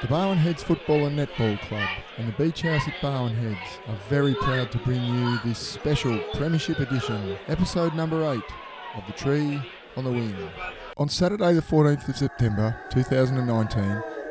The Barwon Heads Football and Netball Club and the Beach House at Barwon Heads are very proud to bring you this special Premiership edition, episode number 8 of The Tree on the Wing. On Saturday the 14th of September 2019,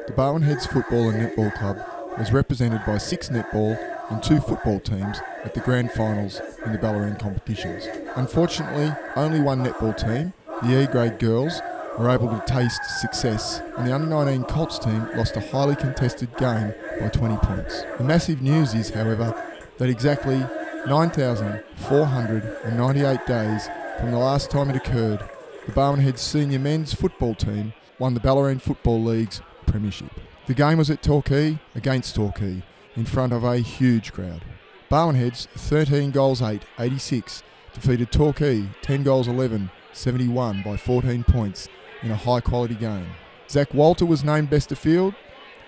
the Barwon Heads Football and Netball Club was represented by 6 netball and 2 football teams at the grand finals in the Ballarine competitions. Unfortunately, only one netball team, the E-grade girls, were able to taste success, and the under-19 Colts team lost a highly contested game by 20 points. The massive news is, however, that exactly 9,498 days from the last time it occurred, the Barwon Heads senior men's football team won the Ballarine Football League's premiership. The game was at Torquay against Torquay in front of a huge crowd. Barwon Heads 13 goals 8, 86, defeated Torquay 10 goals 11, 71 by 14 points in a high-quality game. Zach Walter was named Best of Field.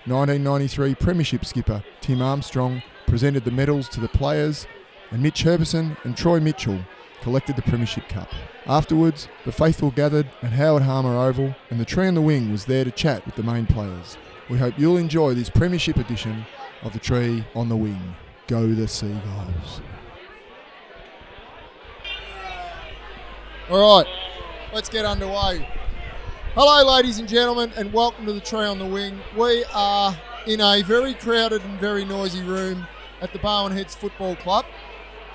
1993 Premiership skipper Tim Armstrong presented the medals to the players, and Mitch Herbison and Troy Mitchell collected the Premiership Cup. Afterwards, the faithful gathered at Howard Harmer Oval, and the Tree on the Wing was there to chat with the main players. We hope you'll enjoy this Premiership edition of The Tree on the Wing. Go the Seagulls. All right, let's get underway. Hello, ladies and gentlemen, and welcome to the Tree on the Wing. We are in a very crowded and very noisy room at the Barwon Heads Football Club,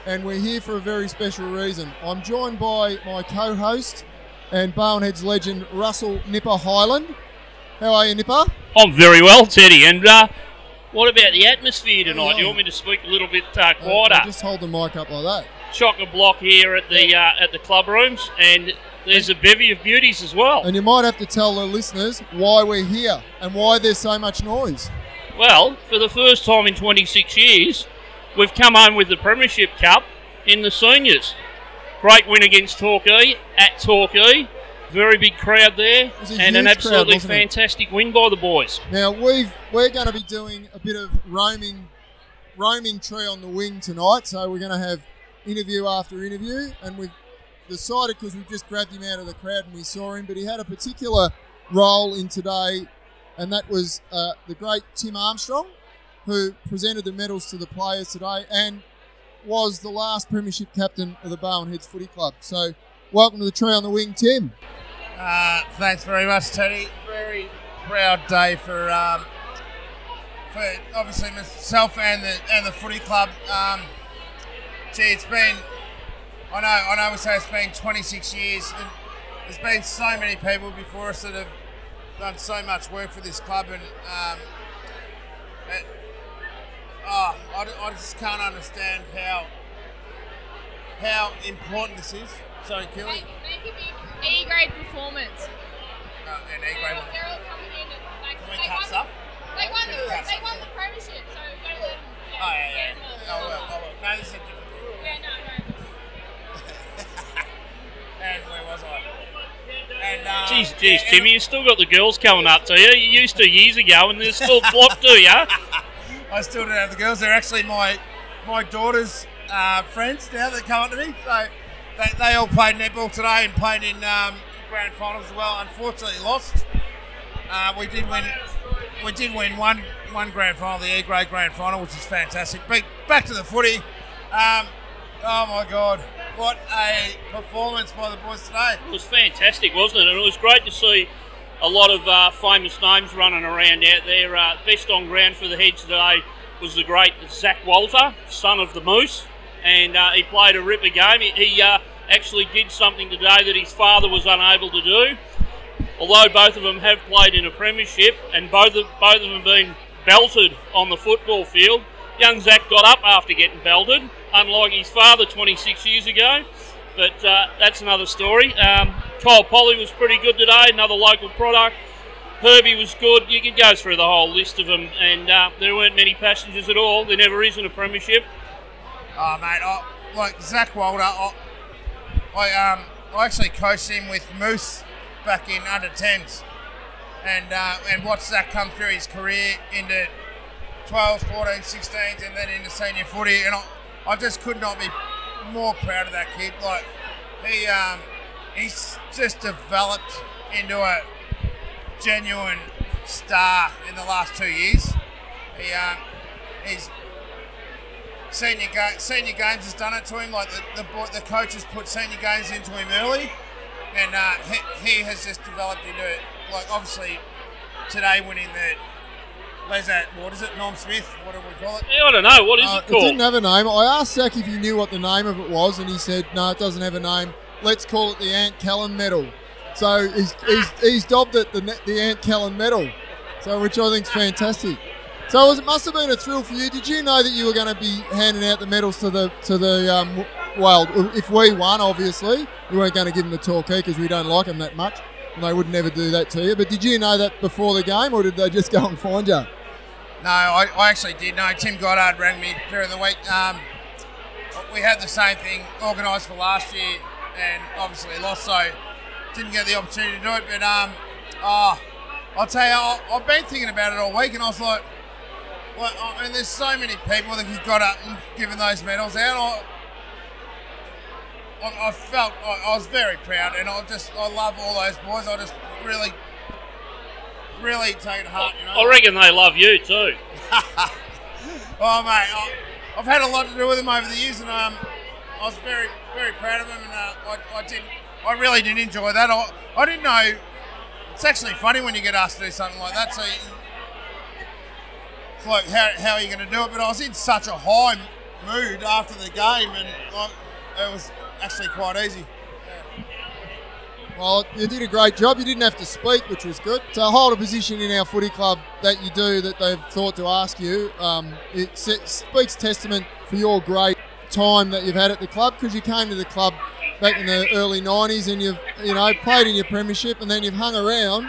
and we're here for a very special reason. I'm joined by my co-host and Barwon Heads legend, Russell Nipper Highland. How are you, Nipper? I'm very well, Teddy, and what about the atmosphere tonight? Do you want me to speak a little bit quieter? Just hold the mic up like that. Chock-a-block here at the club rooms, and there's a bevy of beauties as well. And you might have to tell the listeners why we're here and why there's so much noise. Well, for the first time in 26 years, we've come home with the Premiership Cup in the seniors. Great win against Torquay at Torquay. Very big crowd there, and an absolutely fantastic win by the boys. Now, we're going to be doing a bit of roaming Tree on the Wing tonight, so we're going to have interview after interview, and we've decided, because we just grabbed him out of the crowd and we saw him, but he had a particular role in today, and that was the great Tim Armstrong, who presented the medals to the players today and was the last Premiership captain of the Barwon Heads Footy Club. So welcome to the Tree on the Wing, Tim. Thanks very much, Teddy. Very proud day for obviously myself and the footy club. Gee, it's been, I know we say it's been 26 years, and there's been so many people before us that have done so much work for this club, and I just can't understand how important this is. Sorry, Kelly. Make a big E-grade performance. An E-grade one. They're all coming in and they won the premiership, so don't let them. No, this is a different. And where was I? And, geez, Timmy, you've still got the girls coming up to you. You used to years ago, and they're still flopped to you. I still don't have the girls. They're actually my daughter's friends now that come up to me. So they all played netball today and played in grand finals as well. Unfortunately, lost. We did win one grand final, the E-grade grand final, which is fantastic. But back to the footy. Oh my God, what a performance by the boys today. It was fantastic, wasn't it? And it was great to see a lot of famous names running around out there. Best on ground for the Heads today was the great Zach Walter, son of the Moose, and he played a ripper game. He actually did something today that his father was unable to do. Although both of them have played in a premiership and both of them have been belted on the football field, young Zach got up after getting belted, unlike his father 26 years ago, but that's another story. Kyle Polley was pretty good today, another local product. Herbie was good. You could go through the whole list of them, and there weren't many passengers at all. There never is in a premiership. Oh, mate, like Zach Walter, I actually coached him with Moose back in under-10s, and watched Zach come through his career into 12s, 14s, 16s, and then into senior footy, and I just could not be more proud of that kid. Like he's just developed into a genuine star in the last 2 years. He's senior games has done it to him. Like the coaches put senior games into him early, and he has just developed into it. Like obviously today winning the. What is it? Norm Smith? What do we call it? Yeah, I don't know. What is it called? It didn't have a name. I asked Zach if he knew what the name of it was, and he said, no, it doesn't have a name. Let's call it the Ant Callan Medal. So he's dubbed it the Ant Callan Medal, so which I think is fantastic. So it must have been a thrill for you. Did you know that you were going to be handing out the medals to the well, if we won, obviously. We weren't going to give them the Torquay because we don't like them that much. And they would never do that to you. But did you know that before the game, or did they just go and find you? No, I actually did know. Tim Goddard rang me during the week. We had the same thing organised for last year and obviously lost, so didn't get the opportunity to do it. But I'll tell you, I've been thinking about it all week, and I was like, well, I mean, there's so many people that have got up and given those medals out. I was very proud, and I love all those boys. I just really, really take it to heart. You know? I reckon they love you too. Oh mate, I've had a lot to do with them over the years, and I was very, very proud of them, and I really did enjoy that. I didn't know. It's actually funny when you get asked to do something like that. So it's like, how are you going to do it? But I was in such a high mood after the game, and it was. Actually quite easy. Yeah. Well, you did a great job. You didn't have to speak, which was good. So hold a position in our footy club that you do that they've thought to ask you. It speaks testament for your great time that you've had at the club, because you came to the club back in the early 90s and you've played in your premiership, and then you've hung around.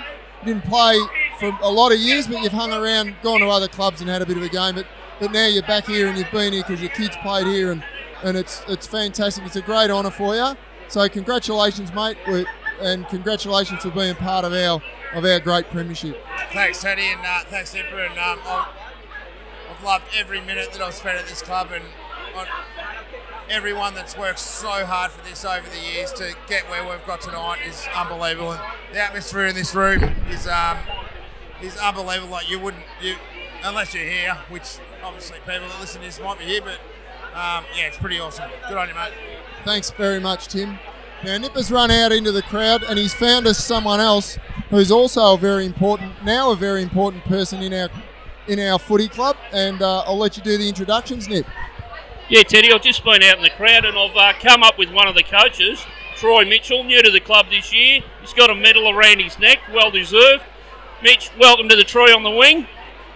You didn't play for a lot of years, but you've hung around, gone to other clubs and had a bit of a game. But now you're back here and you've been here because your kids played here and it's fantastic. It's a great honour for you. So congratulations, mate, and congratulations for being part of our great premiership. Thanks, Teddy, and thanks, Nipper. And I've loved every minute that I've spent at this club, and everyone that's worked so hard for this over the years to get where we've got tonight is unbelievable. And the atmosphere in this room is unbelievable. Like unless you're here, which obviously people that listen to this might be here, but. Yeah, it's pretty awesome. Good on you, mate. Thanks very much, Tim. Now, Nipper's run out into the crowd, and he's found us someone else who's also a very important person in our footy club. And I'll let you do the introductions, Nip. Yeah, Teddy, I've just been out in the crowd, and I've come up with one of the coaches, Troy Mitchell, new to the club this year. He's got a medal around his neck, well deserved. Mitch, welcome to the Tree on the Wing.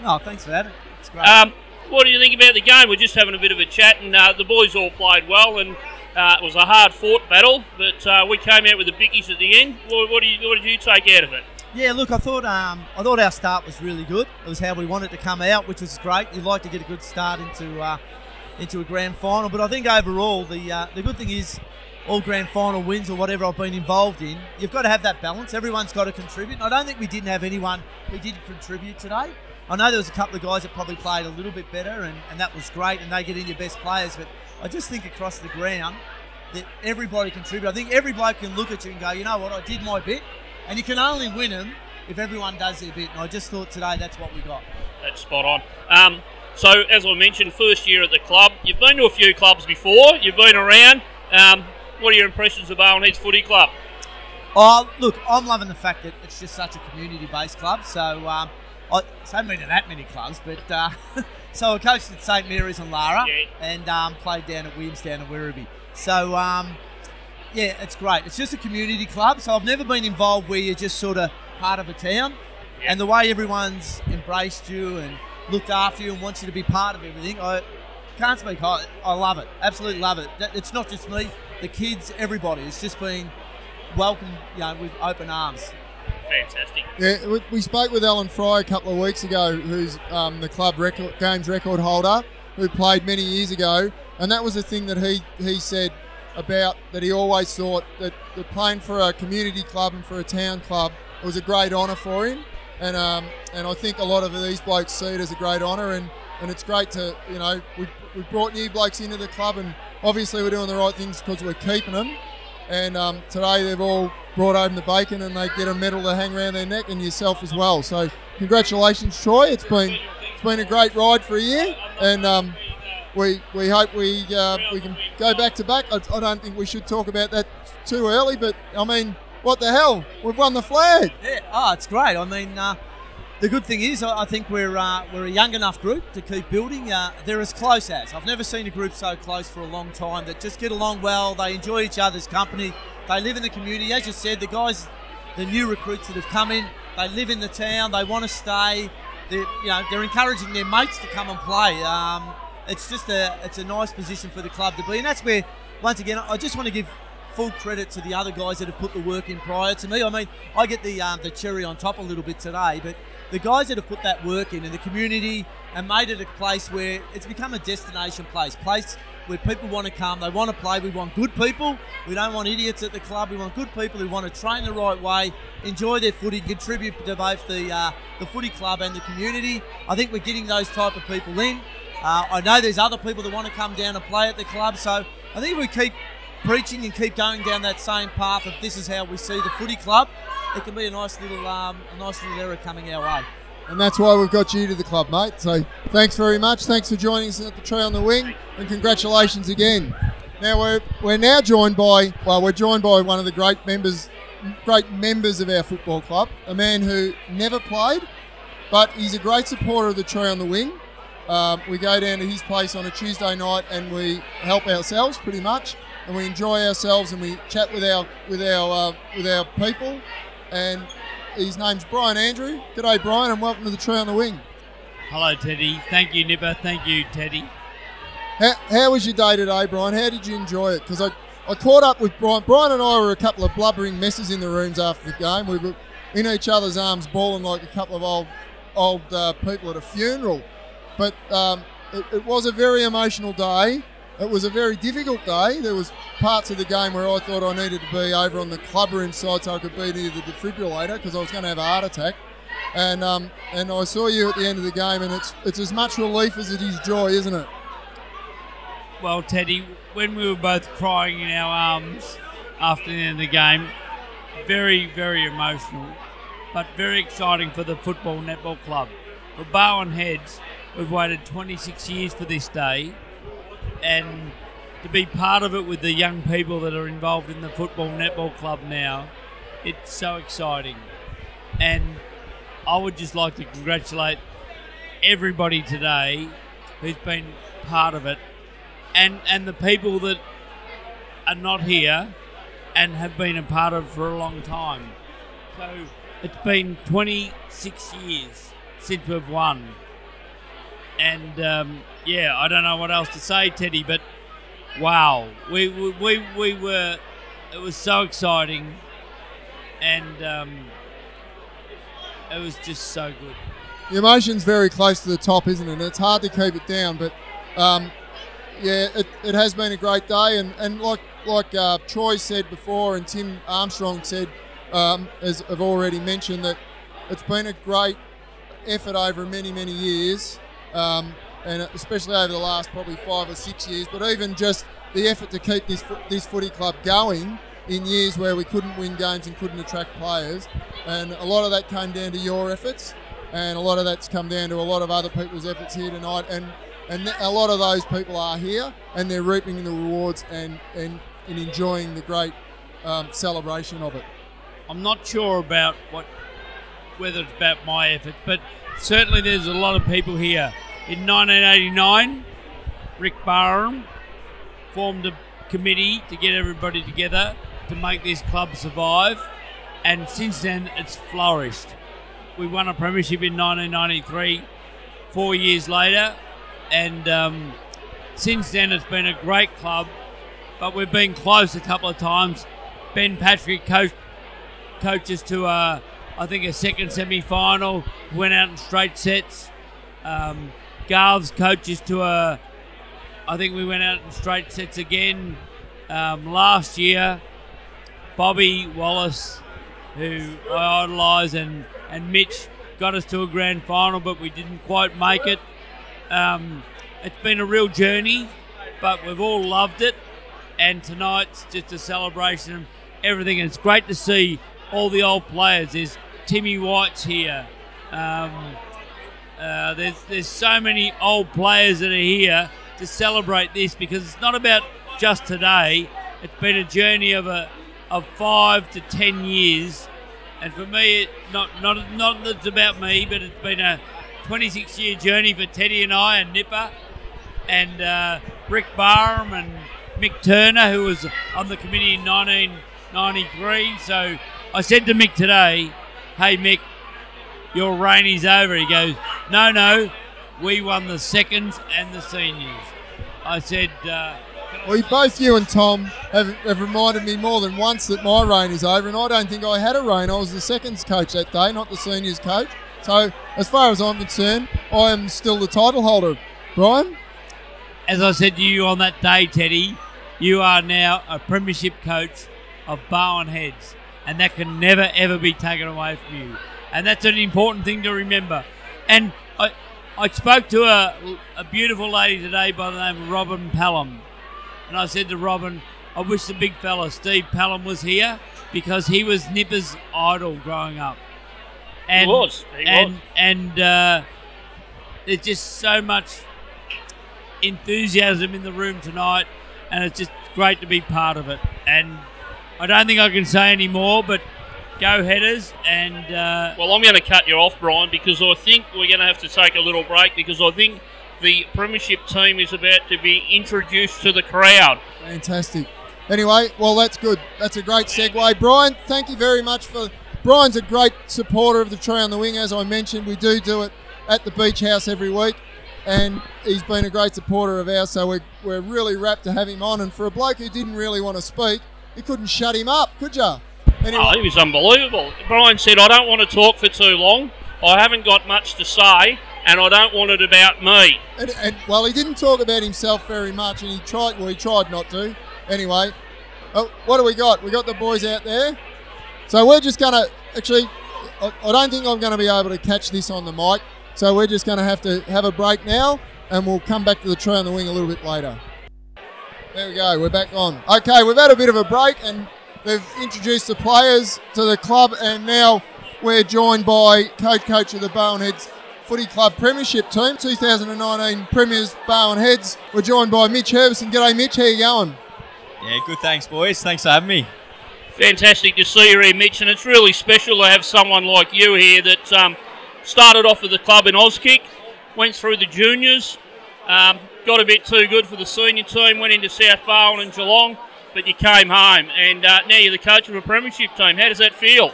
No, thanks for that. It's great. What do you think about the game? We're just having a bit of a chat, and the boys all played well, and it was a hard-fought battle, but we came out with the biggies at the end. What did you take out of it? Yeah, look, I thought our start was really good. It was how we wanted to come out, which was great. You'd like to get a good start into a grand final, but I think overall the good thing is all grand final wins or whatever I've been involved in, you've got to have that balance. Everyone's got to contribute. And I don't think we didn't have anyone who didn't contribute today. I know there was a couple of guys that probably played a little bit better, and that was great, and they get in your best players, but I just think across the ground that everybody contributed. I think every bloke can look at you and go, you know what, I did my bit, and you can only win them if everyone does their bit, and I just thought today that's what we got. That's spot on. So, as I mentioned, first year at the club. You've been to a few clubs before. You've been around. What are your impressions of Barwon Heads Footy Club? Oh, look, I'm loving the fact that it's just such a community-based club, so... I haven't been to that many clubs, but so I coached at St Mary's and Lara, yeah. And played down at Williamstown and Werribee. So yeah, it's great. It's just a community club, so I've never been involved where you're just sort of part of a town, yeah. And the way everyone's embraced you and looked after you and wants you to be part of everything, I can't speak high. I love it, absolutely love it. It's not just me, the kids, everybody. It's just been welcomed, with open arms. Fantastic. Yeah, we spoke with Alan Fry a couple of weeks ago, who's the club games record holder, who played many years ago, and that was the thing that he said about that he always thought that playing for a community club and for a town club was a great honour for him, and I think a lot of these blokes see it as a great honour, and it's great to we brought new blokes into the club, and obviously we're doing the right things because we're keeping them, and today they've all brought home the bacon, and they get a medal to hang around their neck, and yourself as well. So congratulations, Troy. It's been a great ride for a year, and we hope we can go back to back. I don't think we should talk about that too early, but I mean, what the hell? We've won the flag. Yeah. Oh, it's great. I mean, the good thing is I think we're a young enough group to keep building. They're as close as I've never seen a group so close for a long time. That just get along well. They enjoy each other's company. They live in the community, as you said. The guys, the new recruits that have come in, they live in the town. They want to stay. They're encouraging their mates to come and play. It's a nice position for the club to be, and that's where, once again, I just want to give full credit to the other guys that have put the work in prior to me. I mean, I get the cherry on top a little bit today, but the guys that have put that work in the community and made it a place where it's become a destination place where people want to come, they want to play. We want good people. We don't want idiots at the club. We want good people who want to train the right way, enjoy their footy, contribute to both the footy club and the community. I think we're getting those type of people in. I know there's other people that want to come down and play at the club, so I think if we keep preaching and keep going down that same path, if this is how we see the footy club, it can be a nice little era coming our way. And that's why we've got you to the club, mate. So thanks very much. Thanks for joining us at the Tree on the Wing, and congratulations again. Now we're joined by one of the great members of our football club, a man who never played, but he's a great supporter of the Tree on the Wing. We go down to his place on a Tuesday night and we help ourselves pretty much, and we enjoy ourselves and we chat with our people. And his name's Brian Andrew. G'day, Brian, and welcome to the Tree on the Wing. Hello, Teddy. Thank you, Nipper. Thank you, Teddy. How was your day today, Brian? How did you enjoy it? Because I caught up with Brian. Brian and I were a couple of blubbering messes in the rooms after the game. We were in each other's arms, bawling like a couple of old people at a funeral. But it was a very emotional day. It was a very difficult day. There was parts of the game where I thought I needed to be over on the club room side so I could be near the defibrillator because I was going to have a heart attack. And I saw you at the end of the game, and it's as much relief as it is joy, isn't it? Well, Teddy, when we were both crying in our arms after the end of the game, very, very emotional, but very exciting for the Football and Netball Club. For Barwon Heads, we've waited 26 years for this day, and to be part of it with the young people that are involved in the Football Netball Club now, it's so exciting. And I would just like to congratulate everybody today who's been part of it, and the people that are not here and have been a part of it for a long time. So it's been 26 years since we've won. And, I don't know what else to say, Teddy, but wow, we were, it was so exciting, and it was just so good. The emotion's very close to the top, isn't it? And it's hard to keep it down, but, it has been a great day, and like Troy said before and Tim Armstrong said, as I've already mentioned, that it's been a great effort over many, many years. And especially over the last probably 5 or 6 years, but even just the effort to keep this footy club going in years where we couldn't win games and couldn't attract players, and a lot of that came down to your efforts, and a lot of that's come down to a lot of other people's efforts here tonight, and a lot of those people are here and they're reaping the rewards and enjoying the great celebration of it. I'm not sure about whether it's about my efforts, but certainly there's a lot of people here. In 1989, Rick Barham formed a committee to get everybody together to make this club survive, and since then it's flourished. We won a premiership in 1993, 4 years later, and since then it's been a great club, but we've been close a couple of times. Ben Patrick coaches to a second semi-final, went out in straight sets. Garves coaches to we went out in straight sets again last year. Bobby Wallace, who I idolise, and Mitch got us to a grand final, but we didn't quite make it. It's been a real journey, but we've all loved it, and tonight's just a celebration of everything, and it's great to see all the old players. There's Timmy White's here. There's so many old players that are here to celebrate this, because it's not about just today. It's been a journey of 5 to 10 years, and for me, not that it's about me, but it's been a 26-year journey for Teddy and I and Nipper and Rick Barham and Mick Turner, who was on the committee in 1993. So I said to Mick today, "Hey Mick, your reign is over." He goes, "No, we won the seconds and the seniors." I said, well, both you and Tom have reminded me more than once that my reign is over, and I don't think I had a reign. I was the seconds coach that day, not the seniors coach. So as far as I'm concerned, I am still the title holder. Brian? As I said to you on that day, Teddy, you are now a premiership coach of Barwon Heads, and that can never, ever be taken away from you. And that's an important thing to remember. And I spoke to a beautiful lady today by the name of Robin Pelham. And I said to Robin, I wish the big fella, Steve Pelham, was here, because he was Nipper's idol growing up. And, he was. And there's just so much enthusiasm in the room tonight, and it's just great to be part of it. And I don't think I can say any more, but go Headers. And well, I'm going to cut you off, Brian, because I think we're going to have to take a little break, because I think the premiership team is about to be introduced to the crowd. Fantastic. Anyway, well, that's good. That's a great segue. Brian, thank you very much for... Brian's a great supporter of the Tree on the Wing, as I mentioned. We do it at the Beach House every week, and he's been a great supporter of ours, so we're really rapt to have him on. And for a bloke who didn't really want to speak, you couldn't shut him up, could you? Anyway. Oh, he was unbelievable. Brian said, I don't want to talk for too long. I haven't got much to say, and I don't want it about me. Well, he didn't talk about himself very much, and he tried not to. Anyway, what do we got? We got the boys out there. So we're just going to, actually, I don't think I'm going to be able to catch this on the mic, so we're just going to have a break now, and we'll come back to the Tree on the Wing a little bit later. There we go, we're back on. Okay, we've had a bit of a break, and they've introduced the players to the club, and now we're joined by coach of the Barwon Heads Footy Club Premiership team, 2019 Premiers Barwon Heads. We're joined by Mitch Herbison. G'day Mitch, how you going? Yeah, good, thanks boys. Thanks for having me. Fantastic to see you here, Mitch, and it's really special to have someone like you here that started off with the club in Auskick, went through the juniors, got a bit too good for the senior team, went into South Barwon and Geelong, but you came home, and now you're the coach of a premiership team. How does that feel?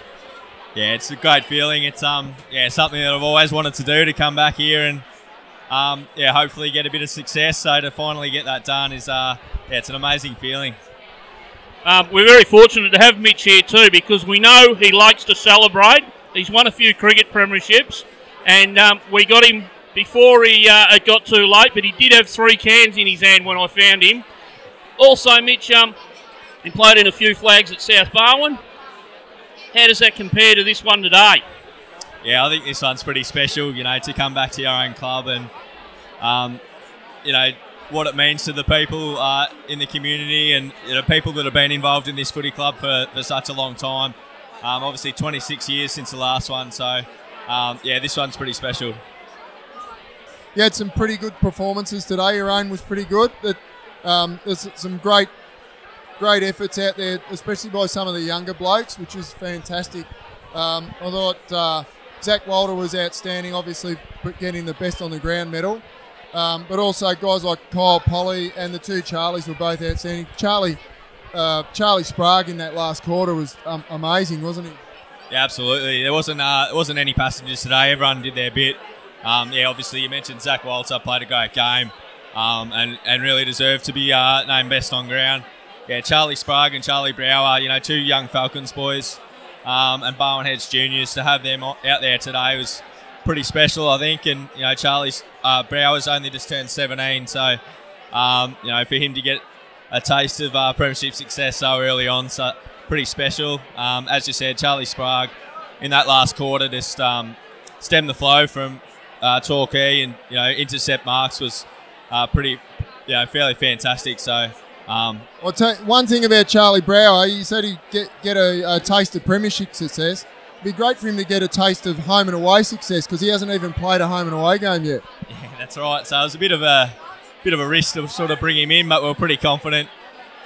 Yeah, it's a great feeling. It's something that I've always wanted to do, to come back here and hopefully get a bit of success. So to finally get that done is it's an amazing feeling. We're very fortunate to have Mitch here too, because we know he likes to celebrate. He's won a few cricket premierships, and we got him before it got too late, but he did have 3 cans in his hand when I found him. Also, Mitch, he played in a few flags at South Barwon. How does that compare to this one today? Yeah, I think this one's pretty special, to come back to your own club and, what it means to the people in the community and, people that have been involved in this footy club for such a long time. Obviously, 26 years since the last one, so, this one's pretty special. You had some pretty good performances today. Your own was pretty good. There's some great efforts out there, especially by some of the younger blokes, which is fantastic. I thought Zach Walter was outstanding, obviously getting the best on the ground medal, but also guys like Kyle Polley and the 2 Charlies were both outstanding. Charlie Sprague in that last quarter was amazing, wasn't he? Yeah, absolutely. There wasn't any passengers today. Everyone did their bit. Obviously you mentioned Zach Walter played a great game, and really deserved to be named best on ground. Yeah, Charlie Sprague and Charlie Brower, 2 young Falcons boys, and Barwon Heads juniors, to have them out there today was pretty special, I think. And, Charlie Brower's only just turned 17, so, for him to get a taste of premiership success so early on, so pretty special. As you said, Charlie Sprague in that last quarter just stemmed the flow from Torquay, and, intercept marks was pretty, fairly fantastic, so... one thing about Charlie Brower, you said he'd get a taste of premiership success. be great for him to get a taste of home and away success because he hasn't even played a home and away game yet. Yeah, that's right. So it was a bit of a risk to sort of bring him in, but we're pretty confident.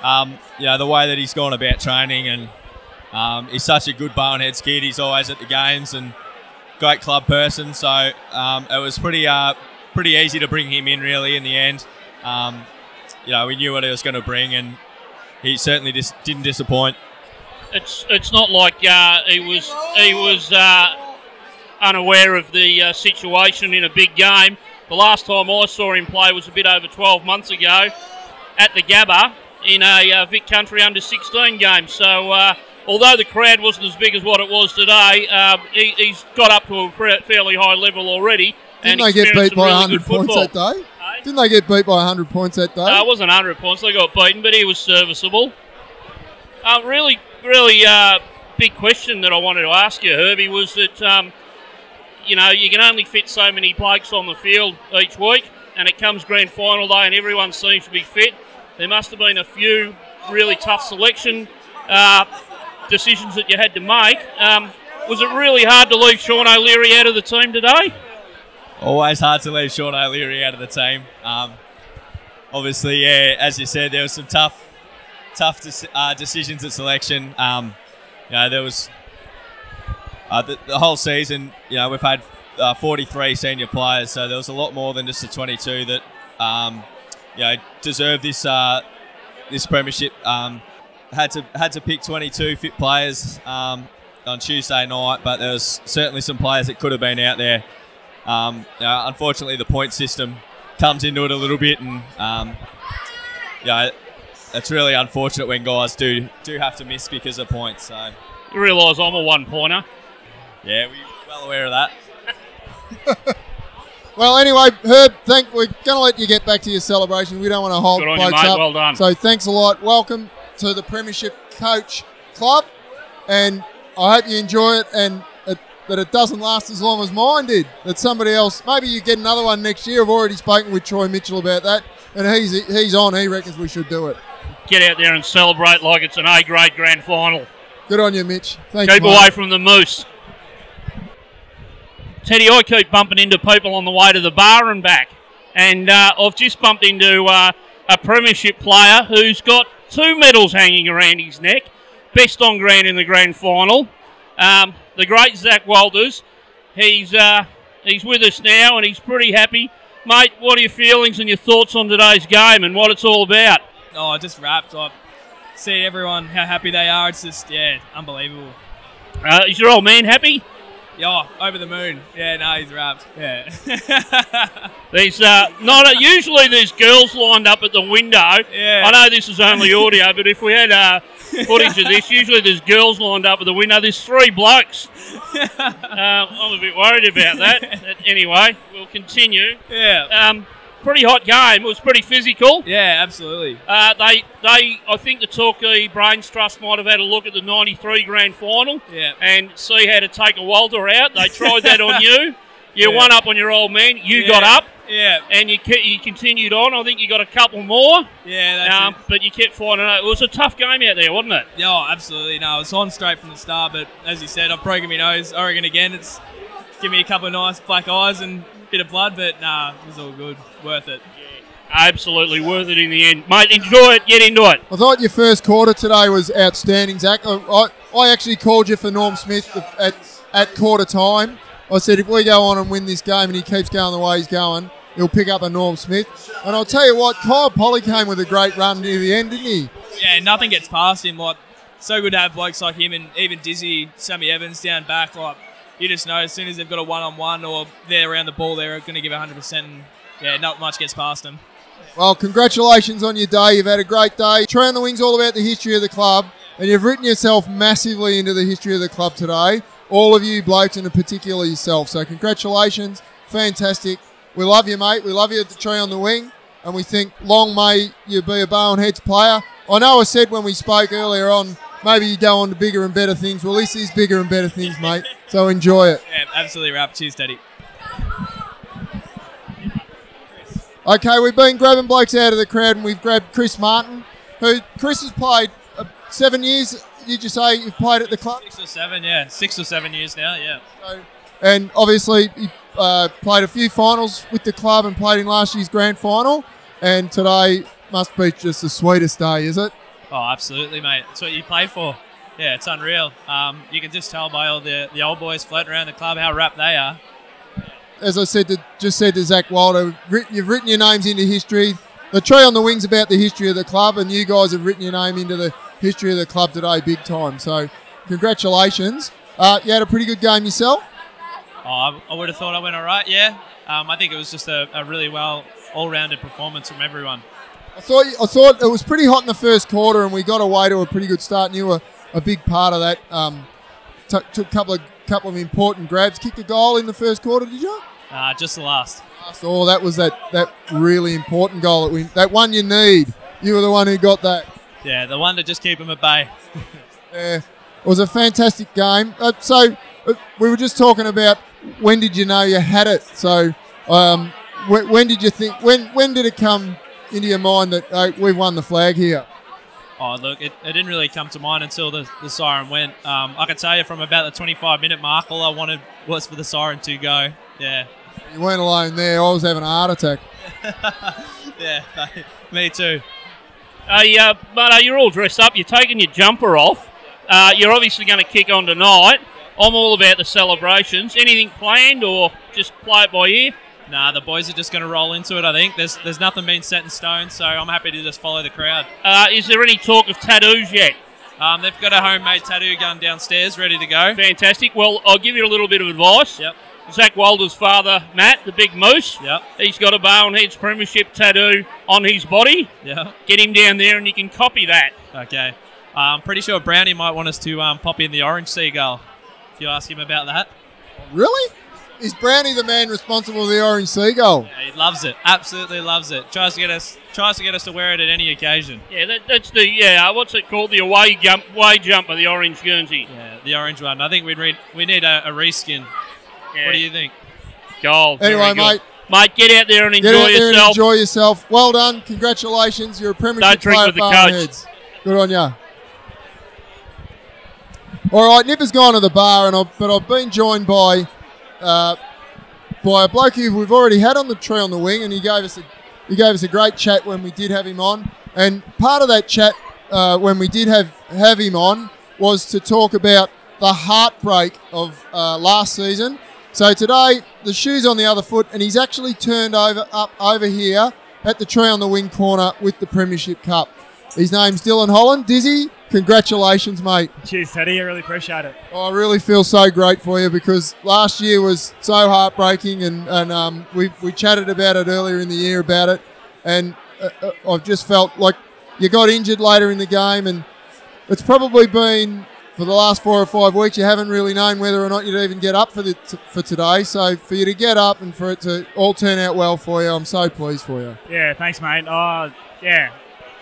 You know, the way that he's gone about training, and he's such a good Barwon Heads kid. He's always at the games and great club person. So it was pretty easy to bring him in, really, in the end. You know, we knew what he was going to bring, and he certainly just didn't disappoint. It's not like he was unaware of the situation in a big game. The last time I saw him play was a bit over 12 months ago at the Gabba in a Vic Country under-16 game. So although the crowd wasn't as big as what it was today, he's got up to a fairly high level already. Didn't they get beat by 100 points that day? Didn't they get beat by 100 points that day? No, it wasn't 100 points. They got beaten, but he was serviceable. Really, big question that I wanted to ask you, Herbie, was that, you know, you can only fit so many blokes on the field each week, and it comes grand final day and everyone seems to be fit. There must have been a few really tough selection decisions that you had to make. Was it really hard to leave Sean O'Leary out of the team today? Always hard to leave Sean O'Leary out of the team. Obviously, yeah, as you said, there was some tough decisions at selection. You know, there was the whole season, you know, we've had 43 senior players, so there was a lot more than just the 22 that, you know, deserved this this premiership. Had to pick 22 fit players on Tuesday night, but there was certainly some players that could have been out there. You know, unfortunately, the point system comes into it a little bit, and you know, it's really unfortunate when guys do have to miss because of points. So you realise I'm a one-pointer. Yeah, we're well aware of that. Well, anyway, Herb, we're going to let you get back to your celebration. We don't want to hold blokes up. Good on you, mate. Well done. So thanks a lot. Welcome to the Premiership Coach Club, and I hope you enjoy it, and that it doesn't last as long as mine did. That somebody else, maybe you get another one next year. I've already spoken with Troy Mitchell about that, and he's on. He reckons we should do it. Get out there and celebrate like it's an A-grade grand final. Good on you, Mitch. Thanks, keep mate. Away from the moose. Teddy, I keep bumping into people on the way to the bar and back. And I've just bumped into a premiership player who's got two medals hanging around his neck. Best on ground in the grand final. The great Zach Walters. He's with us now and he's pretty happy. Mate, what are your feelings and your thoughts on today's game and what it's all about? Oh, just wrapped. I see everyone, how happy they are. It's just, yeah, unbelievable. Is your old man happy? Yeah, over the moon. Yeah, no, he's wrapped. Yeah. Usually there's girls lined up at the window. Yeah. I know this is only audio, but if we had footage of this, usually there's girls lined up at the window. There's three blokes. I'm a bit worried about that. But anyway, we'll continue. Yeah. Pretty hot game. It was pretty physical. Yeah, absolutely. I think the Torquay Brains Trust might have had a look at the 93 grand final and see how to take a Walter out. They tried that on you. You won up on your old man. You got up. Yeah. And you continued on. I think you got a couple more. Yeah, that's it. But you kept fighting it. It was a tough game out there, wasn't it? Yeah, oh, absolutely. No, it was on straight from the start. But as you said, I've broken my nose. Oregon again. It's give me a couple of nice black eyes and bit of blood, but nah, it was all good. Worth it. Yeah, absolutely worth it in the end. Mate, enjoy it. Get into it. I thought your first quarter today was outstanding, Zach. I actually called you for Norm Smith at quarter time. I said, if we go on and win this game and he keeps going the way he's going, he'll pick up a Norm Smith. And I'll tell you what, Kyle Polley came with a great run near the end, didn't he? Yeah, nothing gets past him. Like, so good to have blokes like him, and even Dizzy, Sammy Evans down back, like, you just know as soon as they've got a one-on-one or they're around the ball, they're going to give 100%. And yeah, not much gets past them. Well, congratulations on your day. You've had a great day. Tree on the Wing's all about the history of the club, and you've written yourself massively into the history of the club today. All of you blokes, and in particular yourself. So congratulations. Fantastic. We love you, mate. We love you at the Tree on the Wing, and we think long may you be a Barwon Heads player. I know I said when we spoke earlier on, maybe you go on to bigger and better things. Well, this is bigger and better things, mate. So enjoy it. Yeah, absolutely right. Cheers, Daddy. Okay, we've been grabbing blokes out of the crowd, and we've grabbed Chris Martin, who Chris has played 7 years did you say you've played at the club? 6 or 7, yeah. 6 or 7 years now, yeah. So, and obviously you played a few finals with the club and played in last year's grand final. And today must be just the sweetest day, is it? Oh, absolutely, mate. It's what you play for. Yeah, it's unreal. You can just tell by all the old boys floating around the club how wrapped they are. As I said, just said to Zach Walter, you've written your names into history. The Tree on the Wing's about the history of the club, and you guys have written your name into the history of the club today, big time. So, congratulations. You had a pretty good game yourself? Oh, I would have thought I went all right, yeah. I think it was just a really well all-rounded performance from everyone. I thought it was pretty hot in the first quarter, and we got away to a pretty good start, and you were a big part of that. Took a couple of important grabs. Kicked a goal in the first quarter, did you? Just the last. Oh, that was that really important goal. That one you need. You were the one who got that. Yeah, the one to just keep him at bay. Yeah, it was a fantastic game. So we were just talking about when did you know you had it? So when did you think? When did it come into your mind that we've won the flag here? Oh, look, it didn't really come to mind until the siren went. I can tell you from about the 25-minute mark, all I wanted was for the siren to go. Yeah. You weren't alone there. I was having a heart attack. Yeah, me too. But you're all dressed up. You're taking your jumper off. You're obviously going to kick on tonight. I'm all about the celebrations. Anything planned or just play it by ear? Nah, the boys are just going to roll into it, I think. There's nothing being set in stone, so I'm happy to just follow the crowd. Is there any talk of tattoos yet? They've got a homemade tattoo gun downstairs ready to go. Fantastic. Well, I'll give you a little bit of advice. Yep. Zach Walder's father, Matt, the big moose, yep. He's got a Barwon Heads Premiership tattoo on his body. Yep. Get him down there and you can copy that. Okay. I'm pretty sure Brownie might want us to pop in the orange seagull, if you ask him about that. Really? Is Brownie the man responsible for the orange seagull? Yeah, he loves it. Absolutely loves it. Tries to get us to wear it at any occasion. Yeah, that's the what's it called? The away jumper, the orange Guernsey. Yeah, the orange one. I think we need a reskin. Yeah. What do you think? Gold. Anyway, mate, get out there and enjoy yourself. Well done. Congratulations. You're a premiership player with the Barwon Heads. Good on ya. All right, Nipper's gone to the bar, but I've been joined by a bloke who we've already had on the Tree on the Wing, and he gave us a great chat when we did have him on. And part of that chat when we did have him on was to talk about the heartbreak of last season. So today, the shoe's on the other foot, and he's actually turned over here at the Tree on the Wing corner with the Premiership Cup. His name's Dylan Holland. Dizzy, congratulations, mate. Cheers, Teddy. I really appreciate it. Oh, I really feel so great for you because last year was so heartbreaking, and we chatted about it earlier in the year about it, and I've just felt like you got injured later in the game, and it's probably been... for the last 4 or 5 weeks, you haven't really known whether or not you'd even get up for today. So for you to get up and for it to all turn out well for you, I'm so pleased for you. Yeah, thanks, mate. Yeah.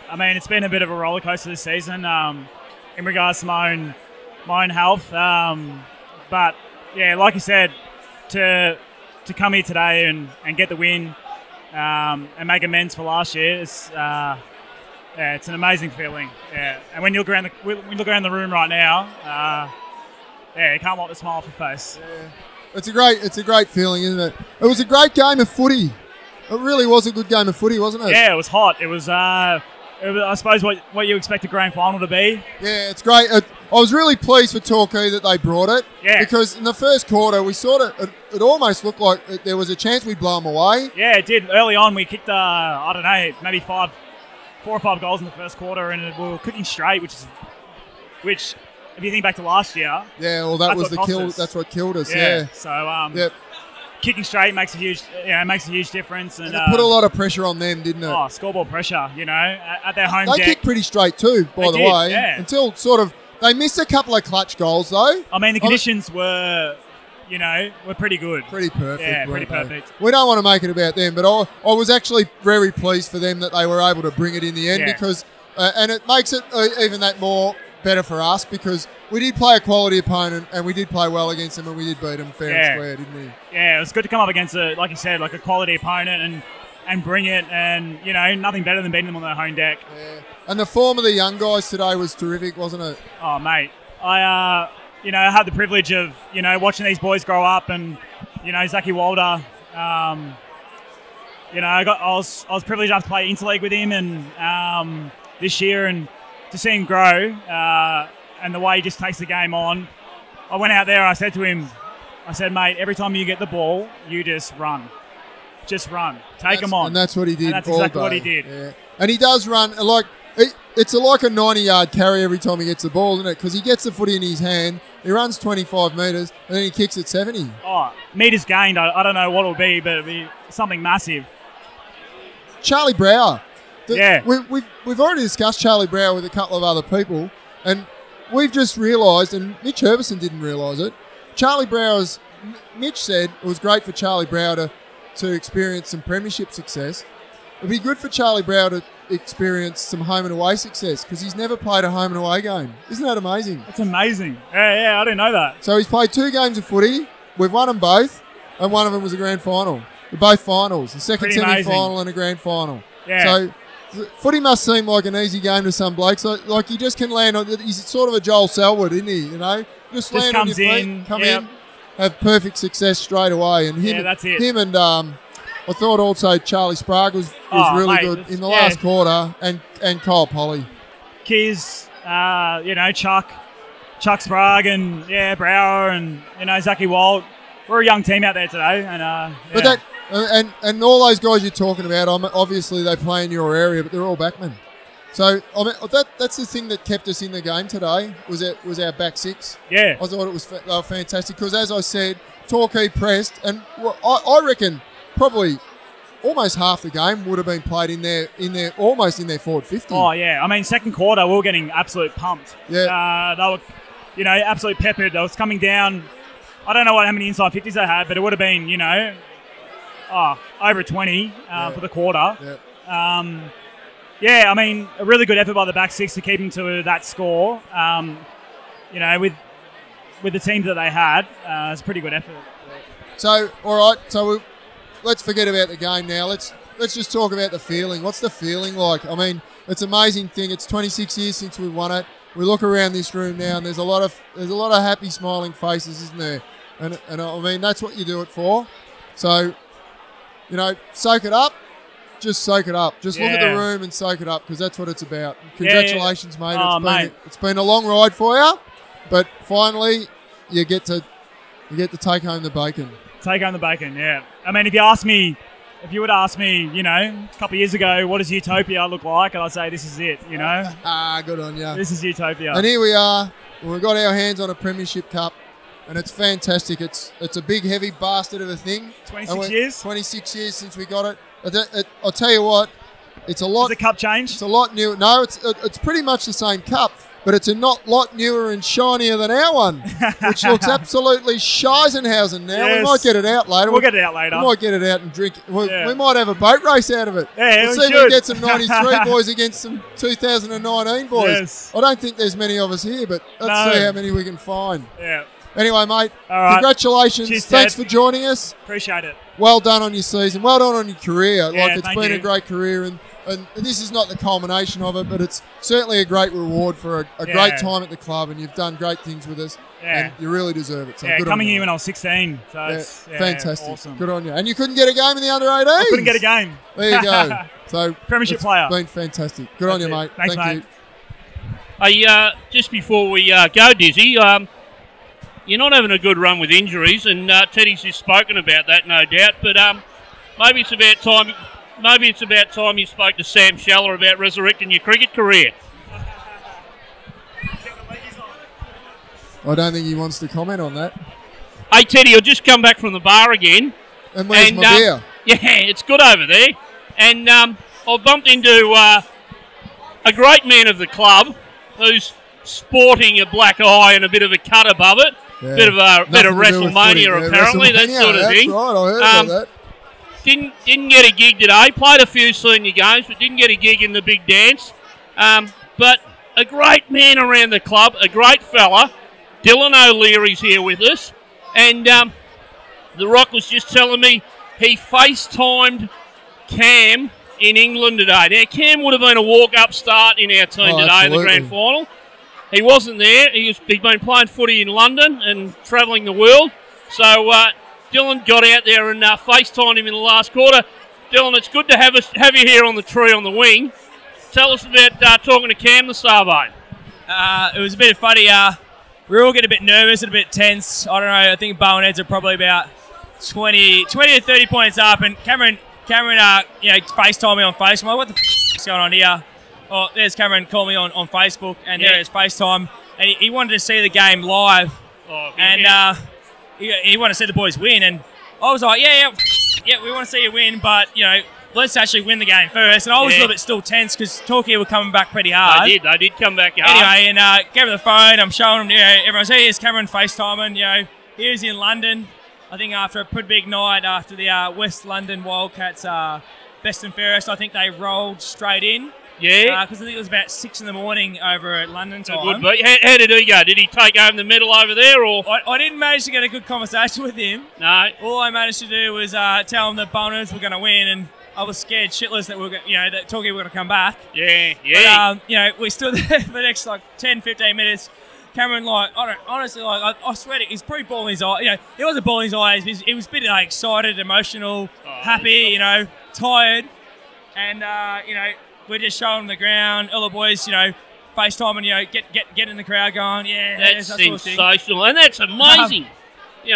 I mean, it's been a bit of a roller coaster this season in regards to my own health. But yeah, like you said, to come here today and get the win and make amends for last year is. Yeah, it's an amazing feeling. Yeah, and when you look around the room right now, you can't wipe the smile off your face. Yeah. It's a great feeling, isn't it? It was a great game of footy. It really was a good game of footy, wasn't it? Yeah, it was hot. It was I suppose what you expect a grand final to be. Yeah, it's great. I was really pleased for Torquay that they brought it. Yeah. Because in the first quarter, we sort of it almost looked like there was a chance we'd blow them away. Yeah, it did. Early on, we kicked I don't know, maybe four or five goals in the first quarter, and we were cooking straight, which if you think back to last year, yeah, well, that was the kill. That's what killed us. Yeah. So, kicking straight makes a huge difference, and it put a lot of pressure on them, didn't it? Oh, scoreboard pressure, you know, at their home. They kicked pretty straight too, by the way. Yeah. Until sort of they missed a couple of clutch goals though. I mean, the conditions were. You know, we're pretty good. Pretty perfect. Yeah, pretty perfect. We don't want to make it about them, but I was actually very pleased for them that they were able to bring it in the end because, and it makes it even that more better for us because we did play a quality opponent and we did play well against them and we did beat them fair and square, didn't we? Yeah, it was good to come up against, like you said, like a quality opponent and and bring it, and, you know, nothing better than beating them on their home deck. Yeah. And the form of the young guys today was terrific, wasn't it? Oh, mate. I had the privilege of, you know, watching these boys grow up, and, you know, Zachy Walter, you know, I was privileged enough to play interleague with him and this year, and to see him grow and the way he just takes the game on. I went out there and I said to him, I said, mate, every time you get the ball, you just run. Just run. Take them on. And that's what he did. And that's exactly what he did. Yeah. And he does run. Like it's like a 90-yard carry every time he gets the ball, isn't it? Because he gets the footy in his hand, he runs 25 metres, and then he kicks at 70. Oh, metres gained. I don't know what it'll be, but it'll be something massive. Charlie Brower. Yeah. We've already discussed Charlie Brower with a couple of other people, and we've just realised, and Mitch Herbison didn't realise it, Charlie Brower's, Mitch said it was great for Charlie Brower to experience some premiership success. It'd be good for Charlie Brower to experience some home and away success because he's never played a home and away game. Isn't that amazing? That's amazing. Yeah, I didn't know that. So he's played 2 games of footy. We've won them both, and one of them was a grand final. They're both finals, the second semi-final and a grand final. Yeah. So footy must seem like an easy game to some blokes. Like you just can land on. He's sort of a Joel Selwood, isn't he? You know, just land on your feet, come in. Have perfect success straight away, and him, that's it. Him and I thought also Charlie Sprague was really good in the last quarter, and Kyle Polley, Kiz, you know, Chuck Sprague, and Brower, and you know Zachy Walt. We're a young team out there today, and but that and all those guys you're talking about, obviously they play in your area, but they're all backmen. So I mean, that's the thing that kept us in the game today was our back six. Yeah, I thought it was they were fantastic because, as I said, Torquay pressed, and I reckon probably almost half the game would have been played in their forward 50. Oh yeah, I mean second quarter we were getting absolute pumped. Yeah, they were, you know, absolute peppered. They was coming down. I don't know how many inside 50s they had, but it would have been, you know, over 20 for the quarter. Yeah. Yeah, I mean, a really good effort by the back six to keep them to that score. You know, with the team that they had, it's a pretty good effort. So, all right, let's forget about the game now. Let's just talk about the feeling. What's the feeling like? I mean, it's an amazing thing. It's 26 years since we won it. We look around this room now, and there's a lot of happy, smiling faces, isn't there? And I mean, that's what you do it for. So, you know, soak it up. Just soak it up. Just look at the room and soak it up because that's what it's about. Congratulations, mate. It's been a long ride for you, but finally you get to take home the bacon. Take home the bacon, yeah. I mean, if you would ask me, you know, a couple of years ago, what does utopia look like? And I'd say this is it, you know. Good on you. This is utopia. And here we are. We've got our hands on a premiership cup. And it's fantastic. It's a big, heavy bastard of a thing. 26 years? 26 years since we got it. I'll tell you what, it's a lot. Has the cup changed? It's a lot newer. No, it's pretty much the same cup, but it's a lot newer and shinier than our one, which looks absolutely Scheisenhausen now. Yes. We might get it out later. We'll get it out later. We might get it out and drink it. We might have a boat race out of it. Yeah, we'll see if we can get some 93 boys against some 2019 boys. Yes. I don't think there's many of us here, but let's see how many we can find. Yeah. Anyway, mate, all right. Congratulations. Cheers, thanks Dad. For joining us. Appreciate it. Well done on your season. Well done on your career. Yeah, like, it's been a great career, and this is not the culmination of it, but it's certainly a great reward for a great time at the club, and you've done great things with us, and you really deserve it. So yeah, good coming on here when I was 16, so it's fantastic. Awesome. Good on you. And you couldn't get a game in the under-18s. I couldn't get a game. There you go. So Premiership player. It's been fantastic. Good on you, mate. Thanks, Thank you. Hey, just before we go, Dizzy, you're not having a good run with injuries, and Teddy's just spoken about that, no doubt. But maybe it's about time. Maybe it's about time you spoke to Sam Schaller about resurrecting your cricket career. I don't think he wants to comment on that. Hey Teddy, I've just come back from the bar again. And where's my beer? Yeah, it's good over there. And I bumped into a great man of the club who's sporting a black eye and a bit of a cut above it. Yeah. Bit of WrestleMania apparently, that sort of thing. Right, I heard about that. Didn't get a gig today. Played a few senior games, but didn't get a gig in the big dance. But a great man around the club, a great fella. Dylan O'Leary's here with us, and The Rock was just telling me he FaceTimed Cam in England today. Now, Cam would have been a walk-up start in our team today absolutely. In the grand final. He wasn't there. He'd been playing footy in London and travelling the world. So Dylan got out there and FaceTimed him in the last quarter. Dylan, it's good to have you here on the Tree on the Wing. Tell us about talking to Cam the Savo. It was a bit funny. We all get a bit nervous and a bit tense. I don't know. I think Barwon Heads are probably about 20 to 30 points up. And Cameron, FaceTimed me on Facebook. I'm like, what the f*** is going on here? Oh, there's Cameron called me on Facebook, and there is FaceTime. And he wanted to see the game live. Oh, and he wanted to see the boys win. And I was like, yeah, we want to see you win, but, let's actually win the game first. And I was a little bit still tense because Torquay were coming back pretty hard. They did come back hard. Anyway, and gave him the phone. I'm showing him, everyone's here. Here's Cameron FaceTiming. He was in London, I think, after a pretty big night after the West London Wildcats best and fairest. I think they rolled straight in. Yeah. Because I think it was about 6 in the morning over at London time. It would be. How did he go? Did he take home the medal over there? Or I didn't manage to get a good conversation with him. No. All I managed to do was tell him that Boners were going to win, and I was scared shitless that that Torquay were going to come back. Yeah. But, we stood there for the next, 10, 15 minutes. Cameron, I swear to you, he's probably bawling his eyes. It wasn't bawling his eyes. He was a bit, excited, emotional, happy, tired. And, we're just showing the ground. All the boys, FaceTime and, get in the crowd going. Yeah, that's sensational. And that's amazing. You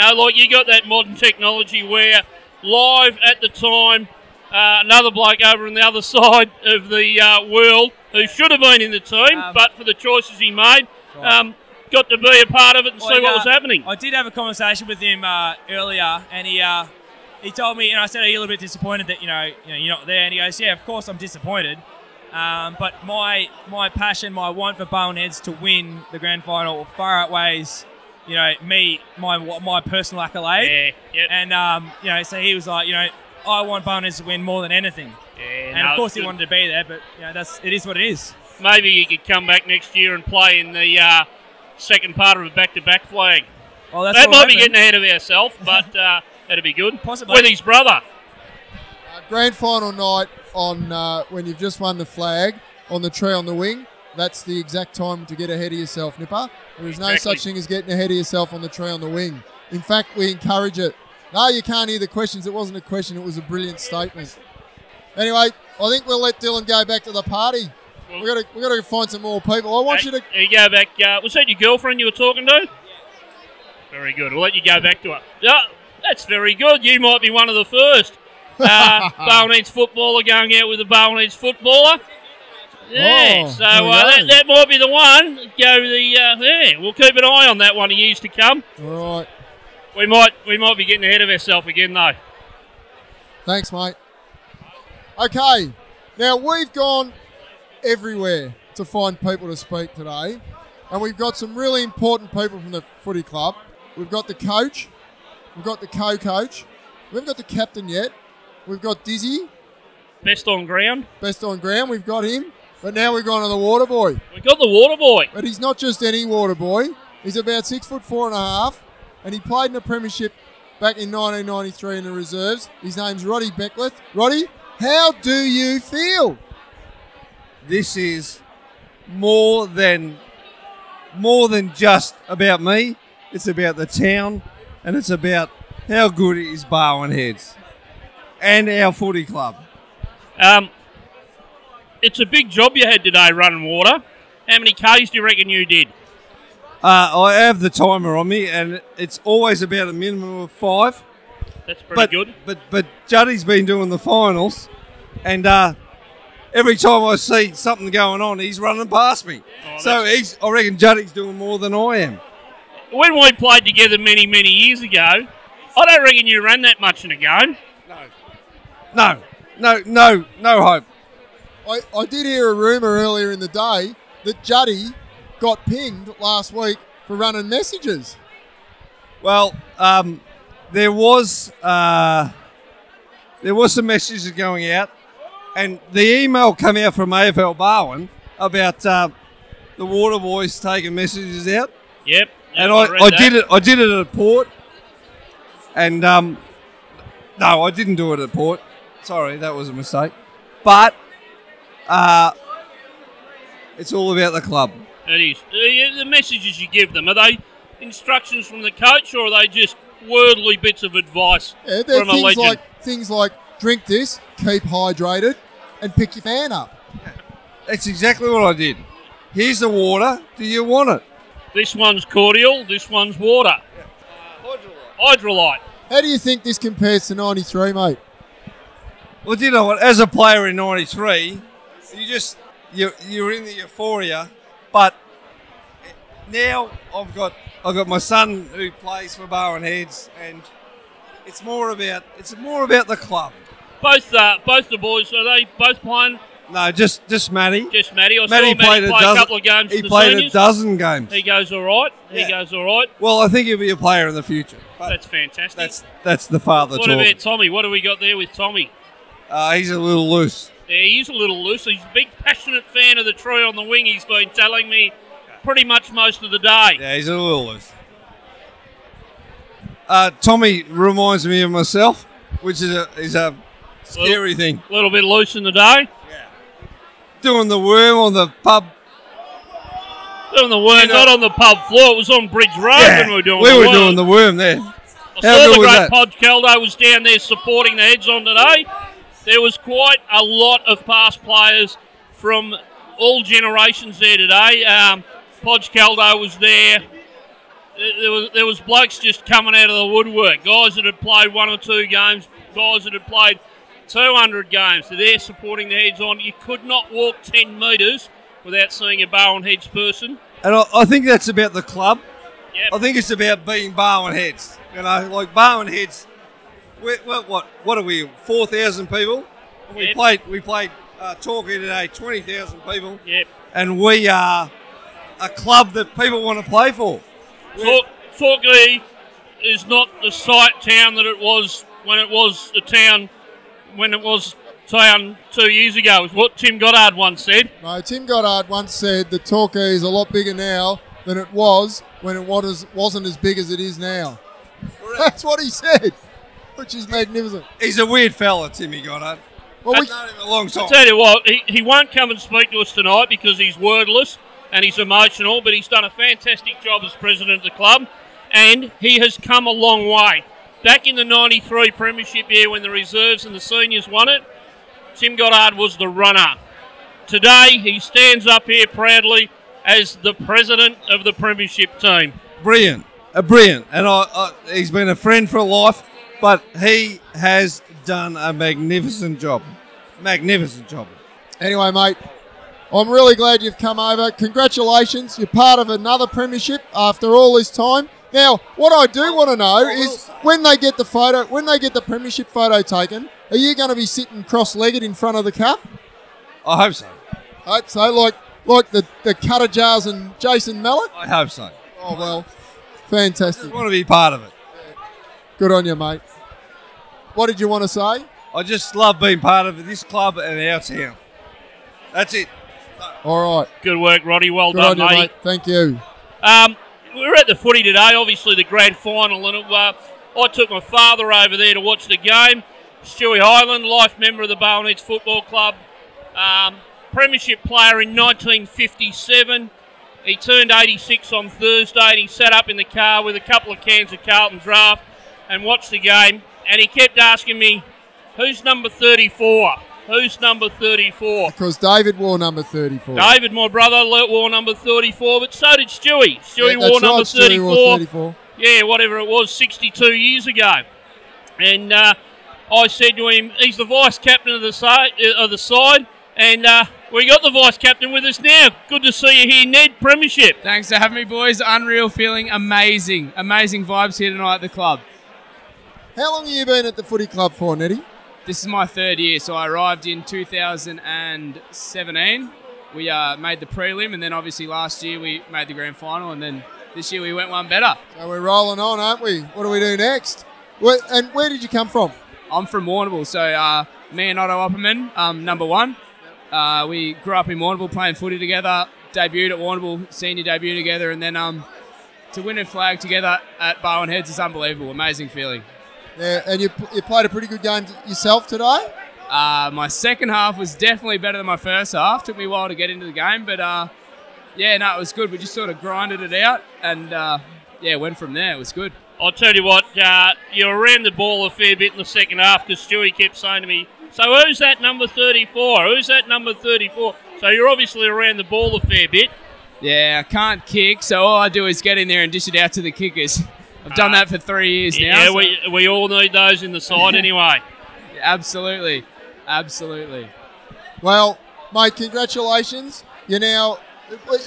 got that modern technology where live at the time, another bloke over on the other side of the world who should have been in the team, but for the choices he made, got to be a part of it and see what was happening. I did have a conversation with him earlier, and he told me, and I said, are you a little bit disappointed that, you're not there? And he goes, yeah, of course I'm disappointed. But my passion, my want for Barwon Heads to win the grand final far outweighs, my personal accolade. Yeah, yep. And, so he was like, I want Barwon Heads to win more than anything. Yeah, of course he wanted to be there, but, it is what it is. Maybe you could come back next year and play in the second part of a back-to-back flag. Well, that might be getting ahead of ourselves, but that'd be good. Possibly. With his brother. Grand final night on when you've just won the flag on the Tree on the Wing, that's the exact time to get ahead of yourself, Nipper. There is no such thing as getting ahead of yourself on the Tree on the Wing. In fact, we encourage it. No, you can't hear the questions. It wasn't a question. It was a brilliant statement. Anyway, I think we'll let Dylan go back to the party. Well, we got to find some more people. I want you to... You go back... was that your girlfriend you were talking to? Yeah. Very good. We'll let you go back to her. Yeah, that's very good. You might be one of the first. Barwon Heads footballer going out with a Barwon Heads footballer. Yeah, that might be the one. We'll keep an eye on that one in years to come. All right. We might be getting ahead of ourselves again, though. Thanks, mate. Okay, now we've gone everywhere to find people to speak today, and we've got some really important people from the footy club. We've got the coach, we've got the co-coach, we haven't got the captain yet. We've got Dizzy. Best on ground. We've got him. But now we've gone to the water boy. We've got the water boy. But he's not just any water boy. He's about 6'4.5", and he played in the premiership back in 1993 in the reserves. His name's Roddy Beckwith. Roddy, how do you feel? This is more than just about me. It's about the town, and it's about how good is Barwon Heads. And our footy club. It's a big job you had today, running water. How many Ks do you reckon you did? I have the timer on me, and it's always about a minimum of 5. That's pretty good. But Juddy's been doing the finals, and every time I see something going on, he's running past me. Oh, so I reckon Juddy's doing more than I am. When we played together many, many years ago, I don't reckon you ran that much in a game. No hope. I did hear a rumour earlier in the day that Juddy got pinged last week for running messages. Well, there was some messages going out, and the email came out from AFL Barwon about the water boys taking messages out. Yep. And I did it. I did it at a port, and. No, I didn't do it at Port. Sorry, that was a mistake. But it's all about the club. It is. The messages you give them, are they instructions from the coach or are they just wordly bits of advice from a legend? Things like drink this, keep hydrated, and pick your fan up. That's exactly what I did. Here's the water. Do you want it? This one's cordial. This one's water. Yeah. Hydrolite. How do you think this compares to 93, mate? Well, do you know what? As a player in 93, you're in the euphoria. But now I've got my son who plays for Barwon Heads, and it's more about the club. Both the boys, are they both playing? No, just Matty. Just Matty. I saw Matty play a couple of games. He played seniors. A dozen games. He goes all right. Yeah. He goes all right. Well, I think he'll be a player in the future. That's fantastic. That's the father talking. What about Tommy? What do we got there with Tommy? He's a little loose. Yeah, he's a little loose. He's a big, passionate fan of the Tree on the Wing. He's been telling me pretty much most of the day. Yeah, he's a little loose. Tommy reminds me of myself, which is a scary thing. A little bit loose in the day. Yeah. Doing the worm on the pub. Doing the worm, not on the pub floor. It was on Bridge Road when we were doing the worm. We were doing the worm there. I saw the great Pod Caldo was down there supporting the Heads on today. There was quite a lot of past players from all generations there today. Pod Caldo was there. There was blokes just coming out of the woodwork. Guys that had played one or two games. Guys that had played 200 games. So they're supporting the Heads on. You could not walk 10 metres without seeing a Barwon Heads person. And I think that's about the club. Yep. I think it's about being Barwon Heads. You know, like Barwon Heads, what are we, 4,000 people? Yep. We played Torquay today, 20,000 people. Yep. And we are a club that people want to play for. Torquay is not the site town that it was when it was a town, when it was town 2 years ago, is what Tim Goddard once said. No, Tim Goddard once said that Torquay is a lot bigger now than it was when it wasn't as big as it is now. Correct. That's what he said, which is magnificent. He's a weird fella, Timmy Goddard. Well, we've known him a long time. I'll tell you what, he won't come and speak to us tonight because he's wordless and he's emotional, but he's done a fantastic job as president of the club, and he has come a long way. Back in the 93 premiership year when the reserves and the seniors won it, Tim Goddard was the runner. Today, he stands up here proudly as the president of the premiership team. Brilliant. And he's been a friend for life, but he has done a magnificent job. Anyway, mate, I'm really glad you've come over. Congratulations. You're part of another premiership after all this time. Now, what I do want to know is when they get the premiership photo taken, are you going to be sitting cross-legged in front of the cup? I hope so. I hope so, like the Cutter Jars and Jason Mallett? I hope so. Oh, well, fantastic. I just want to be part of it. Good on you, mate. What did you want to say? I just love being part of this club and our town. That's it. All right. Good work, Roddy. Well done, mate. Thank you. We were at the footy today, obviously the grand final, and I took my father over there to watch the game. Stewie Highland, life member of the Barwon Heads Football Club, premiership player in 1957. He turned 86 on Thursday, and he sat up in the car with a couple of cans of Carlton Draft and watched the game, and he kept asking me, who's number 34? Who's number 34? Because David wore number 34. David, my brother, wore number 34, but so did Stewie. Stewie wore 34. Yeah, whatever it was, 62 years ago. And I said to him, he's the vice-captain of the side, and we got the vice-captain with us now. Good to see you here, Ned, premiership. Thanks for having me, boys. Unreal, feeling amazing. Amazing vibes here tonight at the club. How long have you been at the footy club for, Neddy? This is my third year, so I arrived in 2017. We made the prelim, and then obviously last year we made the grand final, and then this year we went one better. So we're rolling on, aren't we? What do we do next? Where did you come from? I'm from Warrnambool, so me and Otto Opperman, number one. We grew up in Warrnambool playing footy together, debuted at Warrnambool, senior debut together, and then to win a flag together at Barwon Heads is unbelievable, amazing feeling. Yeah, and you played a pretty good game yourself today? My second half was definitely better than my first half. Took me a while to get into the game, but it was good. We just sort of grinded it out and went from there. It was good. I'll tell you what, you ran the ball a fair bit in the second half because Stewie kept saying to me, so who's that number 34? Who's that number 34? So you're obviously around the ball a fair bit. Yeah, I can't kick, so all I do is get in there and dish it out to the kickers. I've done that for 3 years now. Yeah, so. We all need those in the side anyway. Yeah, absolutely. Well, mate, congratulations. You're now...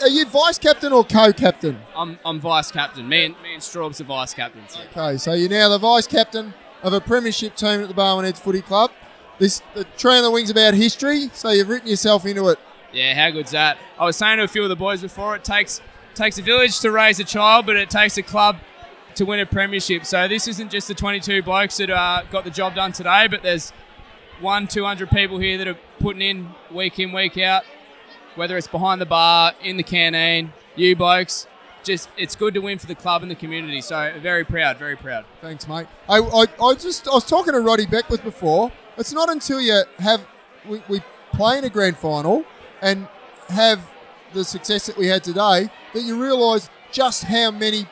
Are you vice captain or co-captain? I'm vice captain. Me and Straub's are vice captains. Yeah. Okay, so you're now the vice captain of a premiership team at the Barwon Heads Footy Club. The Tree on the Wing's about history, so you've written yourself into it. Yeah, how good's that? I was saying to a few of the boys before, it takes a village to raise a child, but it takes a club to win a premiership. So this isn't just the 22 blokes that got the job done today, but there's 200 people here that are putting in, week out, whether it's behind the bar, in the canteen, you blokes. Just, it's good to win for the club and the community. So very proud. Thanks, mate. I was talking to Roddy Beckwith before. It's not until you have we play in a grand final and have the success that we had today that you realise just how many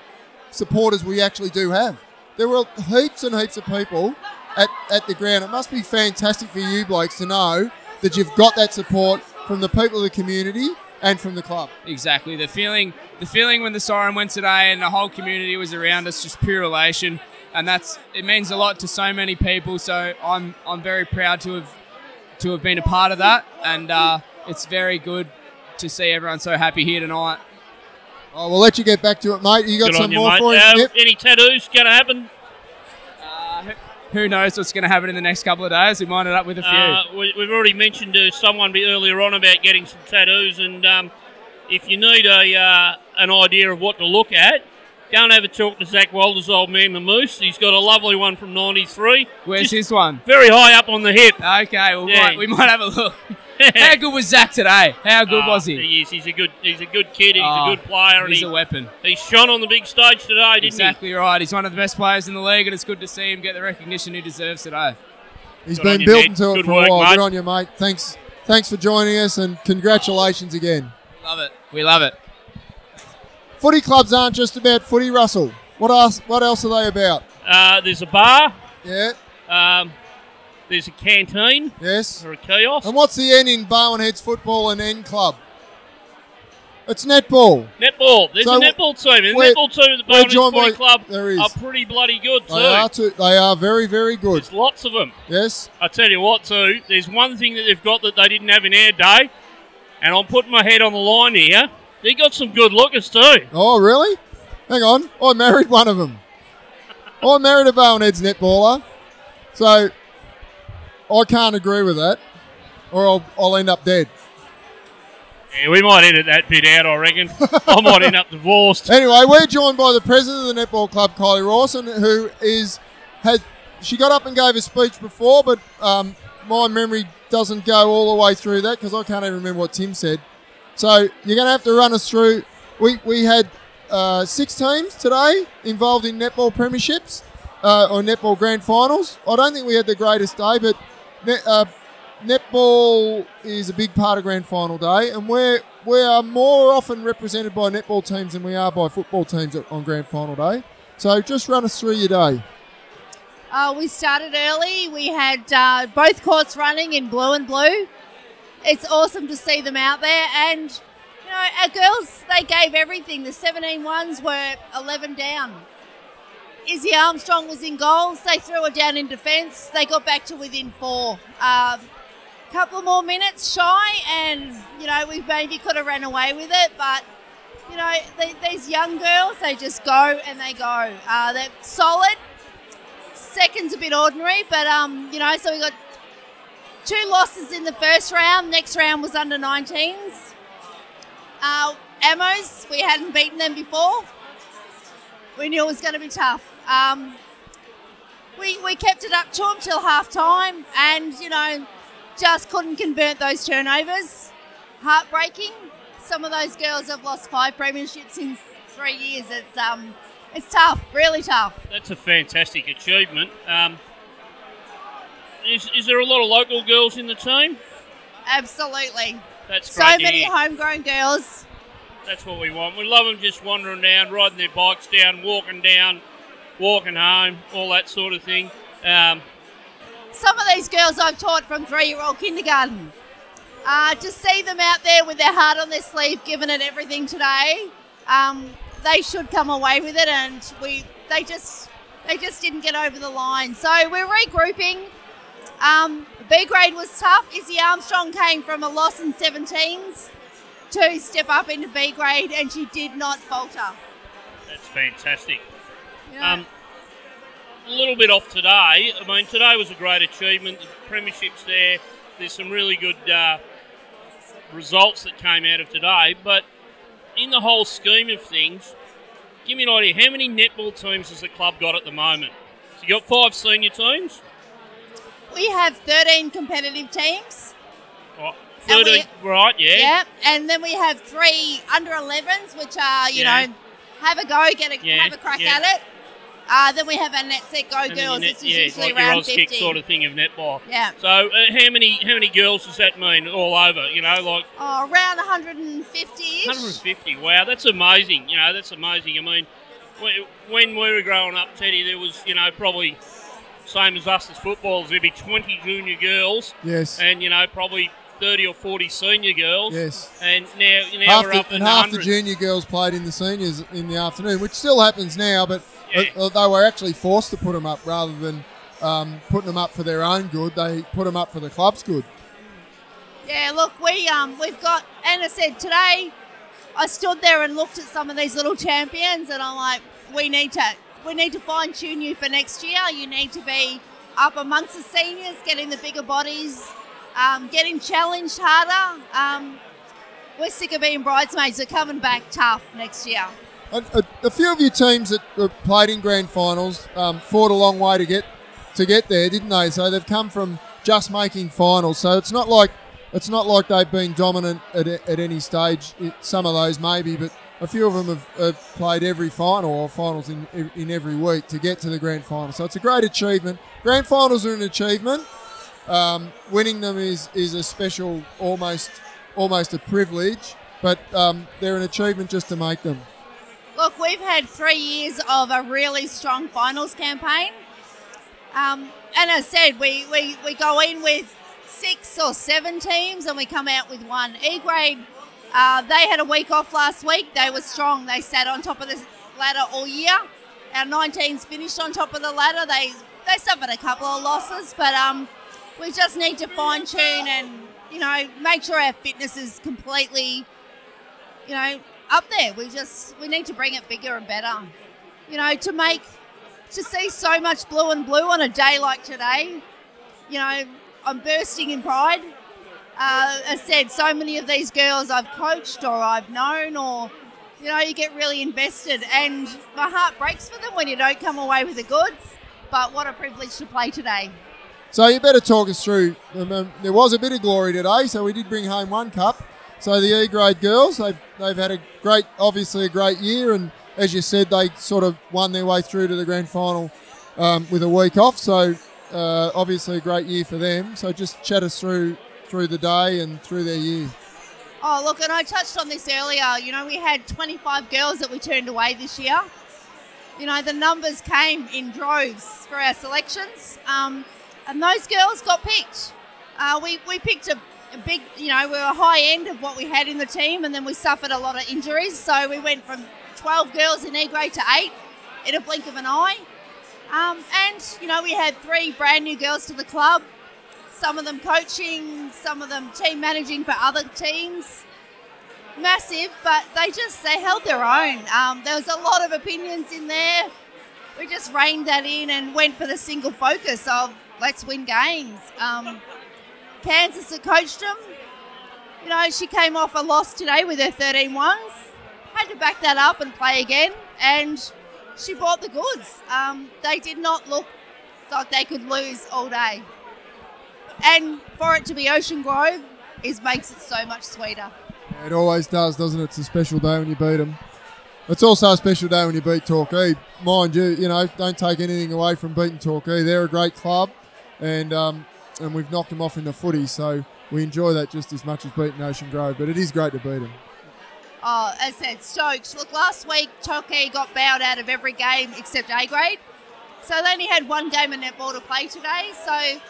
supporters we actually do have. There were heaps and heaps of people at the ground. It must be fantastic for you blokes to know that you've got that support from the people of the community and from the club. Exactly. The feeling when the siren went today and the whole community was around us, just pure elation. And it means a lot to so many people. So I'm very proud to have been a part of that. And it's very good to see everyone so happy here tonight. Oh, we'll let you get back to it, mate. You got good some more mate. For us? Any tattoos going to happen? Who knows what's going to happen in the next couple of days? We might end up with a few. We've already mentioned to someone earlier on about getting some tattoos. And if you need an idea of what to look at, go and have a talk to Zach Walter's old man, the Moose. He's got a lovely one from 93. Where's his one? Very high up on the hip. Okay, we might have a look. How good was Zach today? How good was he? He is. He's a good kid. He's a good player. He's a weapon. He shone on the big stage today, didn't he? Exactly right. He's one of the best players in the league, and it's good to see him get the recognition he deserves today. He's good been built into it for a while. Mate. Good on you, mate. Thanks for joining us, and congratulations again. Love it. We love it. Footy clubs aren't just about footy, Russell. What else are they about? There's a bar. Yeah. There's a canteen. Yes. Or a kiosk. And what's the N in Barwon Heads Football and N Club? It's netball. Netball. There's a netball team. And the netball team at the Barwon Heads Footy Club are pretty bloody good too. They are very, very good. There's lots of them. Yes. I tell you what too, there's one thing that they've got that they didn't have in our day, and I'm putting my head on the line here. They got some good lookers too. Oh, really? Hang on. I married one of them. I married a Barwon Heads netballer. So, I can't agree with that or I'll end up dead. Yeah, we might edit that bit out, I reckon. I might end up divorced. Anyway, we're joined by the president of the netball club, Kylie Rawson, who she got up and gave a speech before, but my memory doesn't go all the way through that because I can't even remember what Tim said. So you're going to have to run us through. We had 6 teams today involved in netball premierships or netball grand finals. I don't think we had the greatest day, but netball is a big part of grand final day, and we are more often represented by netball teams than we are by football teams on grand final day. So just run us through your day. We started early. We had both courts running in blue and blue. It's awesome to see them out there, and you know our girls, they gave everything. The 17 ones were 11 down. Izzy Armstrong was in goals. They threw her down in defence. They got back to within 4. Couple more minutes shy, and you know we maybe could have ran away with it, but you know these young girls, they just go and they go. They're solid. Second's a bit ordinary, but you know, so we got 2 losses in the first round. Next round was under 19s. Amos, we hadn't beaten them before. We knew it was going to be tough. We kept it up to them till half time, and you know, just couldn't convert those turnovers. Heartbreaking. Some of those girls have lost 5 premierships in 3 years. It's tough, really tough. That's a fantastic achievement. Is there a lot of local girls in the team? Absolutely. That's great. So many homegrown girls. That's what we want. We love them just wandering down, riding their bikes down, walking home, all that sort of thing. Some of these girls I've taught from 3-year-old kindergarten. To see them out there with their heart on their sleeve, giving it everything today, they should come away with it, and they just didn't get over the line. So we're regrouping. B grade was tough. Izzy Armstrong came from a loss in 17s to step up into B grade, and she did not falter. That's fantastic. Yeah. A little bit off today. I mean, today was a great achievement. The premiership's there. There's some really good results that came out of today. But in the whole scheme of things, give me an idea. How many netball teams has the club got at the moment? So you got 5 senior teams? We have 13 competitive teams. Oh, 13, right, yeah. Yeah, and then we have 3 under-11s, which are, you know, have a go, have a crack at it. Then we have our net set go girls. It's usually like around 50. Kick sort of thing of netball. Yeah. So how many girls does that mean all over? You know, like around 150. 150. Wow, that's amazing. You know, that's amazing. I mean, when we were growing up, Teddy, there was probably same as us as footballers. There'd be 20 junior girls. Yes. And probably 30 or 40 senior girls. Yes. And now we're up in the 100s. And half the junior girls played in the seniors in the afternoon, which still happens now, but. Yeah. They were actually forced to put them up rather than putting them up for their own good. They put them up for the club's good. Yeah, look, we've got, and I said today, I stood there and looked at some of these little champions, and I'm like, we need to fine tune you for next year. You need to be up amongst the seniors, getting the bigger bodies, getting challenged harder. We're sick of being bridesmaids. We're coming back tough next year. A few of your teams that played in grand finals fought a long way to get there, didn't they? So they've come from just making finals. So it's not like they've been dominant at any stage. Some of those maybe, but a few of them have played every final or finals in every week to get to the grand final. So it's a great achievement. Grand finals are an achievement. Winning them is a special, almost a privilege, but they're an achievement just to make them. Look, we've had 3 years of a really strong finals campaign. And as I said, we go in with 6 or 7 teams and we come out with 1. E grade, they had a week off last week. They were strong. They sat on top of the ladder all year. Our 19s finished on top of the ladder. They suffered a couple of losses, but we just need to fine-tune and, make sure our fitness is completely, up there. We need to bring it bigger and better, to see so much blue and blue on a day like today. I'm bursting in pride. As I said, so many of these girls I've coached or I've known, or you get really invested, and my heart breaks for them when you don't come away with the goods. But what a privilege to play today. So you better talk us through. There was a bit of glory today, so we did bring home 1 cup. So the E grade girls, they've had a great year, and as you said, they sort of won their way through to the grand final with a week off. So obviously a great year for them. So just chat us through the day and through their year. Oh look, and I touched on this earlier. We had 25 girls that we turned away this year. The numbers came in droves for our selections, and those girls got picked. We picked a big, we were high end of what we had in the team, and then we suffered a lot of injuries. So we went from 12 girls in E grade to 8 in a blink of an eye. We had 3 brand new girls to the club, some of them coaching, some of them team managing for other teams. Massive, but they held their own. There was a lot of opinions in there. We just reined that in and went for the single focus of let's win games. Kansas that coached them, she came off a loss today with her 13 ones, had to back that up and play again, and she bought the goods. They did not look like they could lose all day. And for it to be Ocean Grove makes it so much sweeter. Yeah, it always does, doesn't it? It's a special day when you beat them. It's also a special day when you beat Torquay. Mind you, don't take anything away from beating Torquay. They're a great club, and and we've knocked them off in the footy, so we enjoy that just as much as beating Ocean Grove, but it is great to beat them. Oh, as I said, stoked. Look, last week Torquay got bowed out of every game except A grade, so they only had one game of netball to play today, so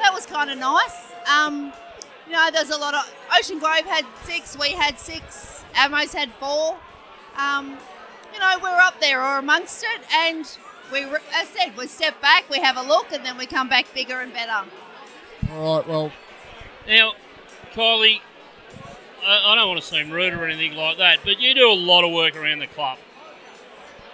that was kind of nice. You know, there's a lot of... Ocean Grove had 6, we had 6, Amos had 4. You know, we're up there or amongst it, and we, as I said, we step back, we have a look, and then we come back bigger and better. All right, well... Now, Kylie, I don't want to seem rude or anything like that, but you do a lot of work around the club.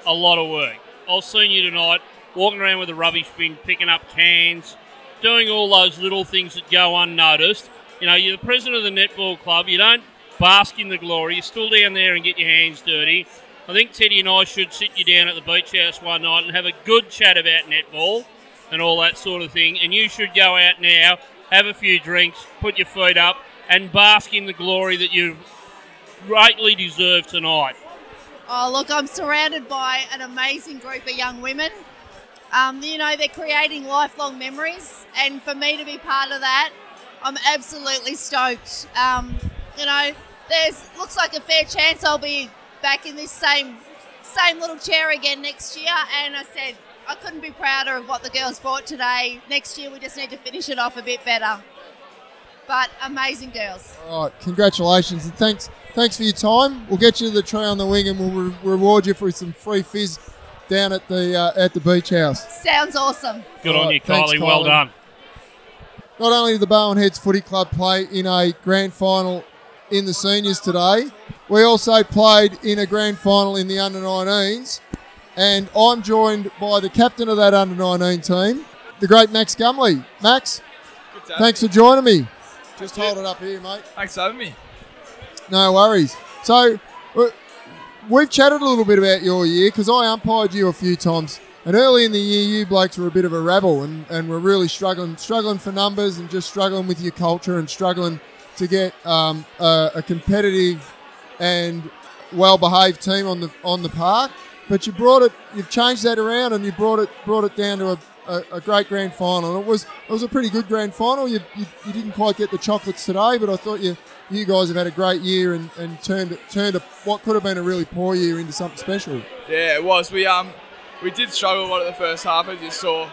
A lot of work. I've seen you tonight walking around with a rubbish bin, picking up cans, doing all those little things that go unnoticed. You know, you're the president of the netball club. You don't bask in the glory. You're still down there and get your hands dirty. I think Teddy and I should sit you down at the beach house one night and have a good chat about netball and all that sort of thing. And you should go out now, have a few drinks, put your feet up, and bask in the glory that you greatly deserve tonight. Oh, look, I'm surrounded by an amazing group of young women. You know, they're creating lifelong memories, and for me to be part of that, I'm absolutely stoked. You know, there's looks like a fair chance I'll be back in this same little chair again next year. And I said, I couldn't be prouder of what the girls brought today. Next year, we just need to finish it off a bit better. But amazing girls. All right, congratulations and thanks for your time. We'll get you to the Tree on the Wing and we'll reward you for some free fizz down at the beach house. Sounds awesome. Good on you, Kylie. Well done. Not only did the Barwon Heads Footy Club play in a grand final in the seniors today, we also played in a grand final in the under-19s, and I'm joined by the captain of that under-19 team, the great Max Gumley. Max, thanks for joining me. Just hold it up here, mate. Thanks for having me. No worries. So we've chatted a little bit about your year because I umpired you a few times. And early in the year, you blokes were a bit of a rabble and were really struggling for numbers and just struggling with your culture and struggling to get a competitive and well-behaved team on the park. But you brought it, you've changed that around, and you brought it down to a great grand final. And it was a pretty good grand final. You didn't quite get the chocolates today, but I thought you guys have had a great year and turned what could have been a really poor year into something special. Yeah, it was. We did struggle a lot at the first half, as you saw.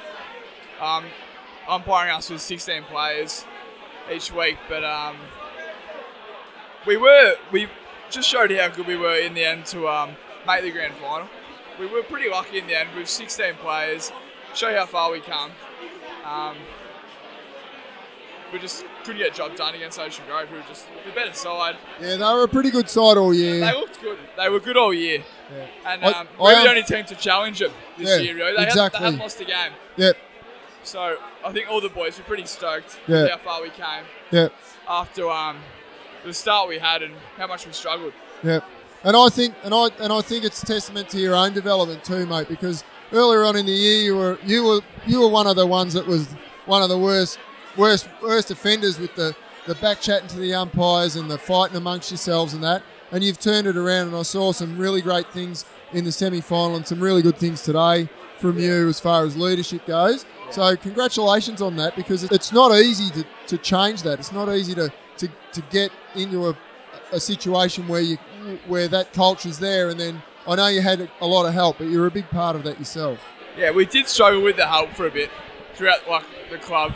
Umpiring us with 16 players each week, but we just showed how good we were in the end to make the grand final. We were pretty lucky in the end with 16 players, show how far we come. We just couldn't get a job done against Ocean Grove, who were just the better side. Yeah, they were a pretty good side all year. Yeah, they looked good. They were good all year. Yeah. And we were the only team to challenge them this year, really. They hadn't lost a game. Yep. So I think all the boys were pretty stoked with how far we came after the start we had and how much we struggled. Yep. And I think it's a testament to your own development too, mate, because earlier on in the year you were one of the ones that was one of the worst offenders with the back chatting to the umpires and the fighting amongst yourselves and that. And you've turned it around, and I saw some really great things in the semi-final and some really good things today from you as far as leadership goes. Yeah. So congratulations on that, because it's not easy to change that. It's not easy to get into a situation where that culture's there. And then I know you had a lot of help, but you're a big part of that yourself. Yeah, we did struggle with the help for a bit throughout the club.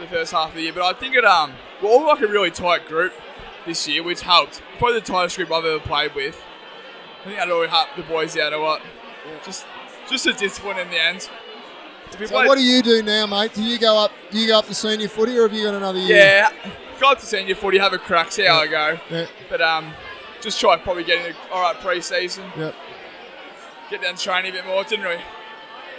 The first half of the year, but I think we're all like a really tight group this year, which helped. Probably the tightest group I've ever played with. I think that always helped the boys out a lot. Yeah. Just a discipline in the end. So what do you do now, mate? Do you go up to senior footy, or have you got another year? Yeah, go up to senior footy, have a crack, see how I go. Yeah. But just try probably getting an alright pre-season. Yep. Get down training a bit more. Didn't really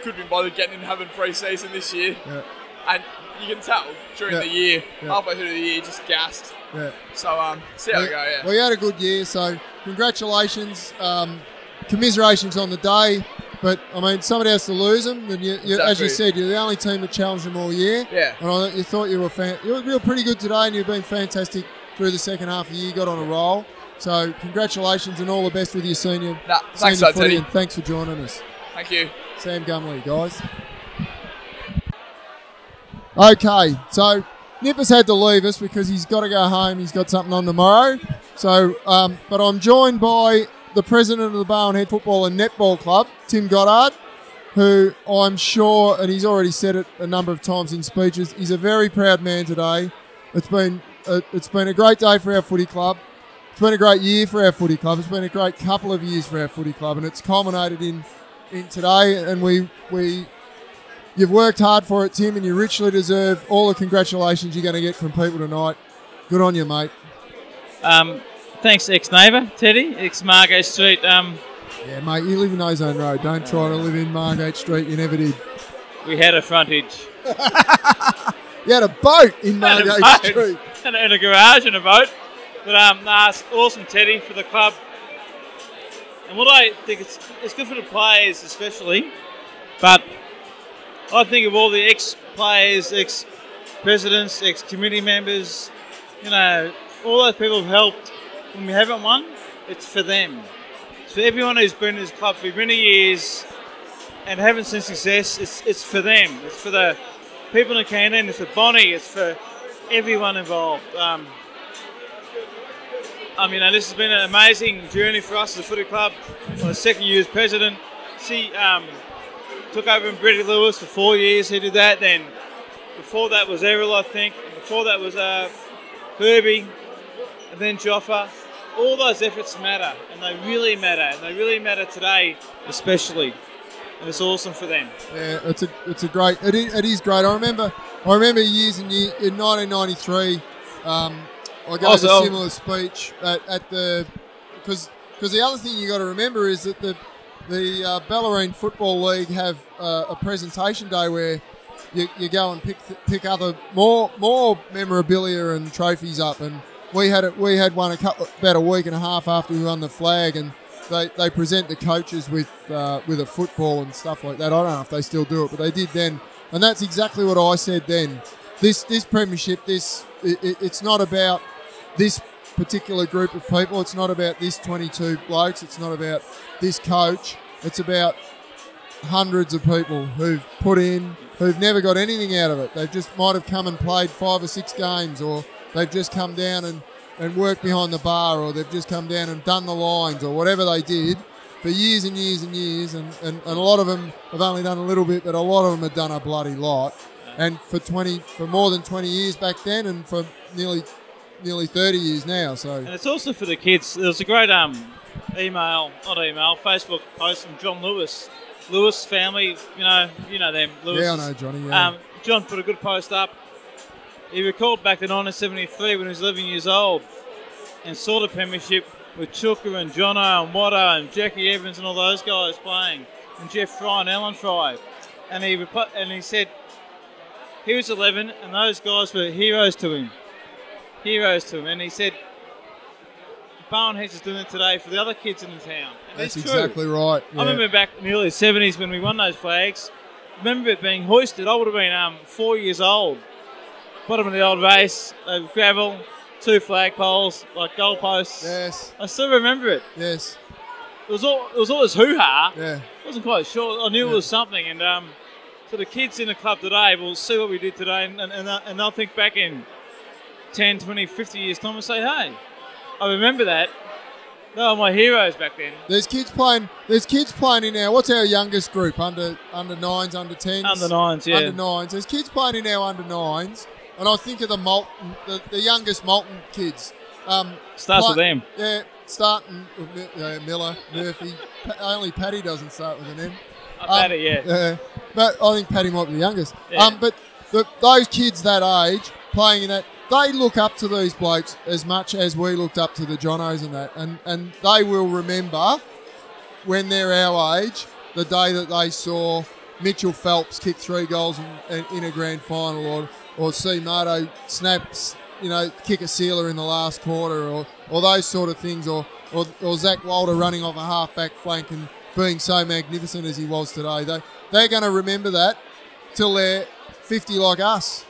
could be bothered getting in having pre-season this year. Yeah. And you can tell during the year, halfway through the year, just gassed. Yeah. So, see how we go, yeah. Well, you had a good year, so congratulations. Commiserations on the day. But, I mean, somebody has to lose them. And exactly. As you said, you're the only team that challenged them all year. Yeah. And I thought you were pretty good today, and you've been fantastic through the second half of the year. Got on a roll. So, congratulations and all the best with your senior. Thanks, so, Teddy. And thanks for joining us. Thank you. Sam Gumley, guys. Okay, so Nipper's had to leave us because he's got to go home. He's got something on tomorrow. So, but I'm joined by the president of the Barwon Heads Football and Netball Club, Tim Goddard, who I'm sure, and he's already said it a number of times in speeches, he's a very proud man today. It's been a great day for our footy club. It's been a great year for our footy club. It's been a great couple of years for our footy club, and it's culminated in today. And you've worked hard for it, Tim, and you richly deserve all the congratulations you're going to get from people tonight. Good on you, mate. Thanks, ex-neighbour, Teddy, ex-Margate Street. Yeah, mate, you live in Ozone Road. Don't try to live in Margate Street. You never did. We had a frontage. You had a boat in Margate Street. And a garage and a boat. But awesome, Teddy, for the club. And what I think it's good for the players especially, but I think of all the ex-players, ex-presidents, ex-committee members, you know, all those people have helped. When we haven't won, it's for them. It's for everyone who's been in this club for many years and haven't seen success. It's for them. It's for the people in Canaan. It's for Bonnie. It's for everyone involved. This has been an amazing journey for us as a footy club. For the second year as president, she took over in Brady Lewis for 4 years. He did that. Then before that was Errol, I think. And before that was Herbie, and then Joffa. All those efforts matter, and they really matter, and they really matter today especially. And it's awesome for them. Yeah, it's a great. It is great. I remember years and years in 1993. I gave a similar speech at the, because the other thing you got to remember is that the Ballarine Football League have a presentation day where you go and pick other more memorabilia and trophies up, and we had one about a week and a half after we won the flag, and they present the coaches with a football and stuff like that. I don't know if they still do it, but they did then, and that's exactly what I said then. This premiership, it's not about this particular group of people. It's not about this 22 blokes. It's not about this coach. It's about hundreds of people who've put in, who've never got anything out of it. They've just might have come and played 5 or 6 games, or they've just come down and worked behind the bar, or they've just come down and done the lines, or whatever they did for years and years and years. And a lot of them have only done a little bit, but a lot of them have done a bloody lot. And for more than 20 years back then, and for nearly 30 years now. So, and it's also for the kids. There was a great Facebook post from John Lewis. Lewis family, you know them. Lewis. Yeah, I know Johnny. Yeah. John put a good post up. He recalled back in 1973 when he was 11 years old and saw the premiership with Chooker and Jono and Watto and Jackie Evans and all those guys playing, and Jeff Fry and Alan Fry, and he said. He was 11, and those guys were heroes to him. And he said, Barwon Heads is doing it today for the other kids in the town. And that's true. Exactly right. Yeah. I remember back in the early 70s when we won those flags, remember it being hoisted. I would have been 4 years old. Bottom of the old race, gravel, 2 flagpoles, like goalposts. Yes. I still remember it. Yes. It was all this hoo-ha. Yeah. I wasn't quite sure. I knew it was something, and... So the kids in the club today will see what we did today, and they'll think back in 10, 20, 50 years' time and say, hey, I remember that. They were my heroes back then. There's kids playing in our, what's our youngest group? Under 9s, under 10s? Under 9s, yeah. Under 9s. There's kids playing in our under 9s, and I think of the Moulton, the youngest Moulton kids. Starts with them. Yeah, starting with Miller, Murphy. Only Paddy doesn't start with an M. Paddy, yeah. But I think Paddy might be the youngest. Yeah. But those kids that age playing in that, they look up to these blokes as much as we looked up to the Jonos and that. And they will remember when they're our age the day that they saw Mitchell Phelps kick 3 goals in a grand final, or see Mardo kick a sealer in the last quarter, or those sort of things, or Zach Walter running off a half-back flank and being so magnificent as he was today. They're going to remember that till they're 50 like us.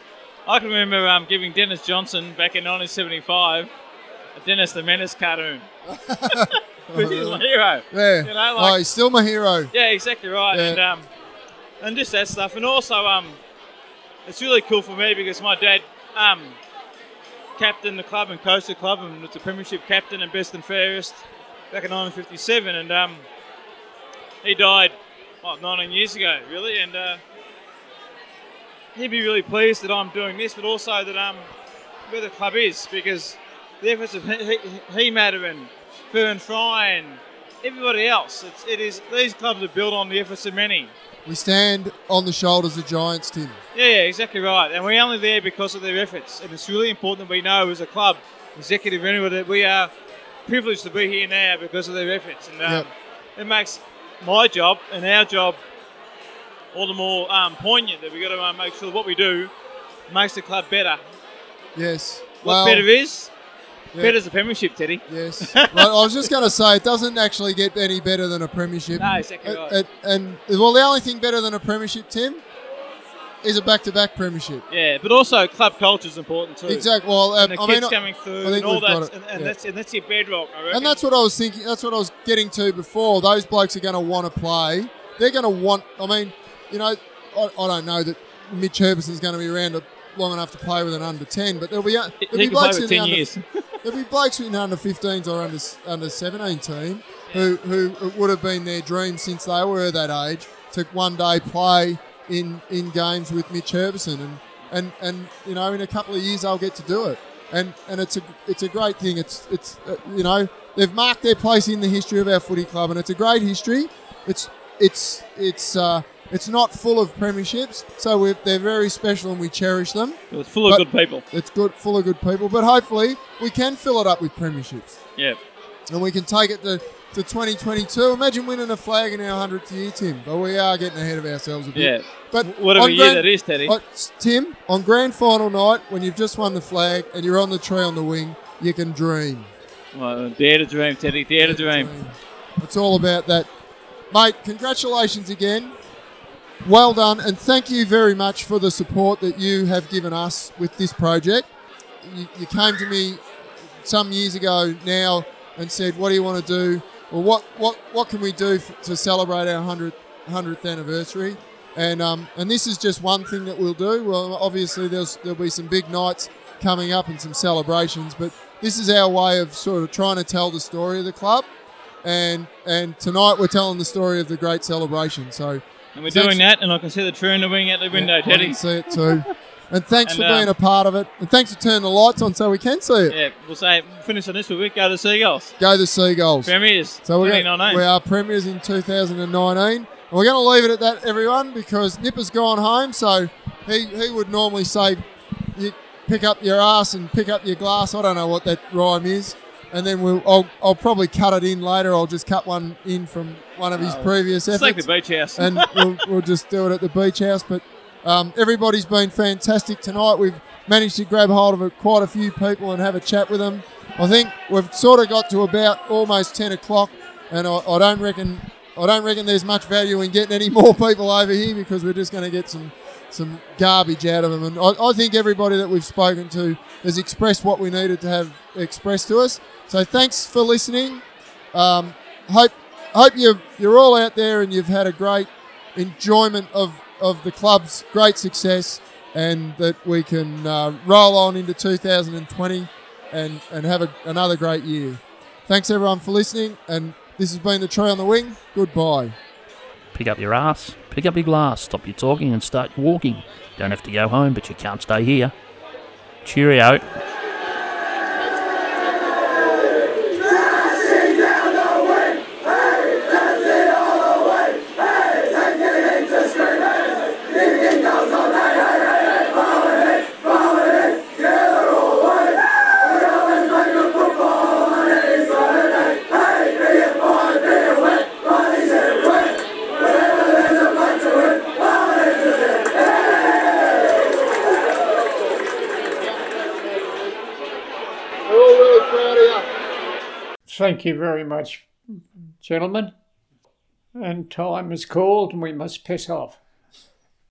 I can remember giving Dennis Johnson back in 1975 a Dennis the Menace cartoon. Which is my hero. Yeah. He's still my hero. Yeah, exactly right. Yeah. And just that stuff. And also it's really cool for me because my dad captained the club and coached the club and was the premiership captain and best and fairest back in 1957, and he died 19 years ago, really, and he'd be really pleased that I'm doing this, but also that where the club is, because the efforts of he Madam and Fern Fry and everybody else, these clubs are built on the efforts of many. We stand on the shoulders of giants, Tim. Yeah, exactly right. And we're only there because of their efforts. And it's really important that we know as a club, executive, anyway, that we are privileged to be here now because of their efforts. And it makes my job and our job all the more poignant, that we've got to make sure that what we do makes the club better. Yes. What better is? Yeah. Better as a premiership, Teddy. Yes. Right, I was just going to say, it doesn't actually get any better than a premiership. No, exactly right. Well, the only thing better than a premiership, Tim, is a back-to-back premiership. Yeah, but also club culture is important too. Exactly. Well, and the kids coming through and all that, that's your bedrock, I reckon. And that's what I was thinking. That's what I was getting to before. Those blokes are going to want to play. They're going to want. I mean, you know, I don't know that Mitch Herbison is going to be around long enough to play with an under 10, but there'll be blokes in the under. There'll be blokes in under-15s or under-17 team who it would have been their dream since they were that age to one day play in games with Mitch Herbison, and you know, in a couple of years they'll get to do it, and it's a great thing. It's you know, they've marked their place in the history of our footy club, and it's a great history. It's not full of premierships, so they're very special and we cherish them. It's full of good people. It's full of good people, but hopefully we can fill it up with premierships. Yeah. And we can take it to 2022. Imagine winning a flag in our 100th year, Tim. But we are getting ahead of ourselves a bit. Yeah. But whatever year that is, Teddy. Tim, on grand final night, when you've just won the flag and you're on the tree on the wing, you can dream. Well, dare to dream, Teddy. Dare to dream. It's all about that. Mate, congratulations again. Well done, and thank you very much for the support that you have given us with this project. You came to me some years ago now and said, what do you want to do? Or what can we do to celebrate our 100th anniversary? And this is just one thing that we'll do. Well, obviously there'll be some big nights coming up and some celebrations, but this is our way of sort of trying to tell the story of the club. And tonight we're telling the story of the great celebration, so... And we're doing that, and I can see the tree on the wing out the window, Teddy. I can see it too. And thanks for being a part of it. And thanks for turning the lights on so we can see it. Yeah, we'll say, finish on this, we'll go to Seagulls. Go to Seagulls. Premiers. So we are premiers in 2019. And we're going to leave it at that, everyone, because Nipper's gone home, so he would normally say, you pick up your arse and pick up your glass. I don't know what that rhyme is. And then I'll probably cut it in later. I'll just cut one in from one of his previous efforts. It's like the beach house. And we'll just do it at the beach house. But everybody's been fantastic tonight. We've managed to grab hold of quite a few people and have a chat with them. I think we've sort of got to about almost 10 o'clock, and I don't reckon there's much value in getting any more people over here because we're just going to get some garbage out of them. And I think everybody that we've spoken to has expressed what we needed to have expressed to us. So thanks for listening. Hope you're all out there and you've had a great enjoyment of the club's great success, and that we can roll on into 2020 and have another great year. Thanks everyone for listening, and this has been The Tree on the Wing. Goodbye. Pick up your ass, pick up your glass, stop your talking and start walking. Don't have to go home, but you can't stay here. Cheerio. Thank you very much, gentlemen. And time is called and we must piss off.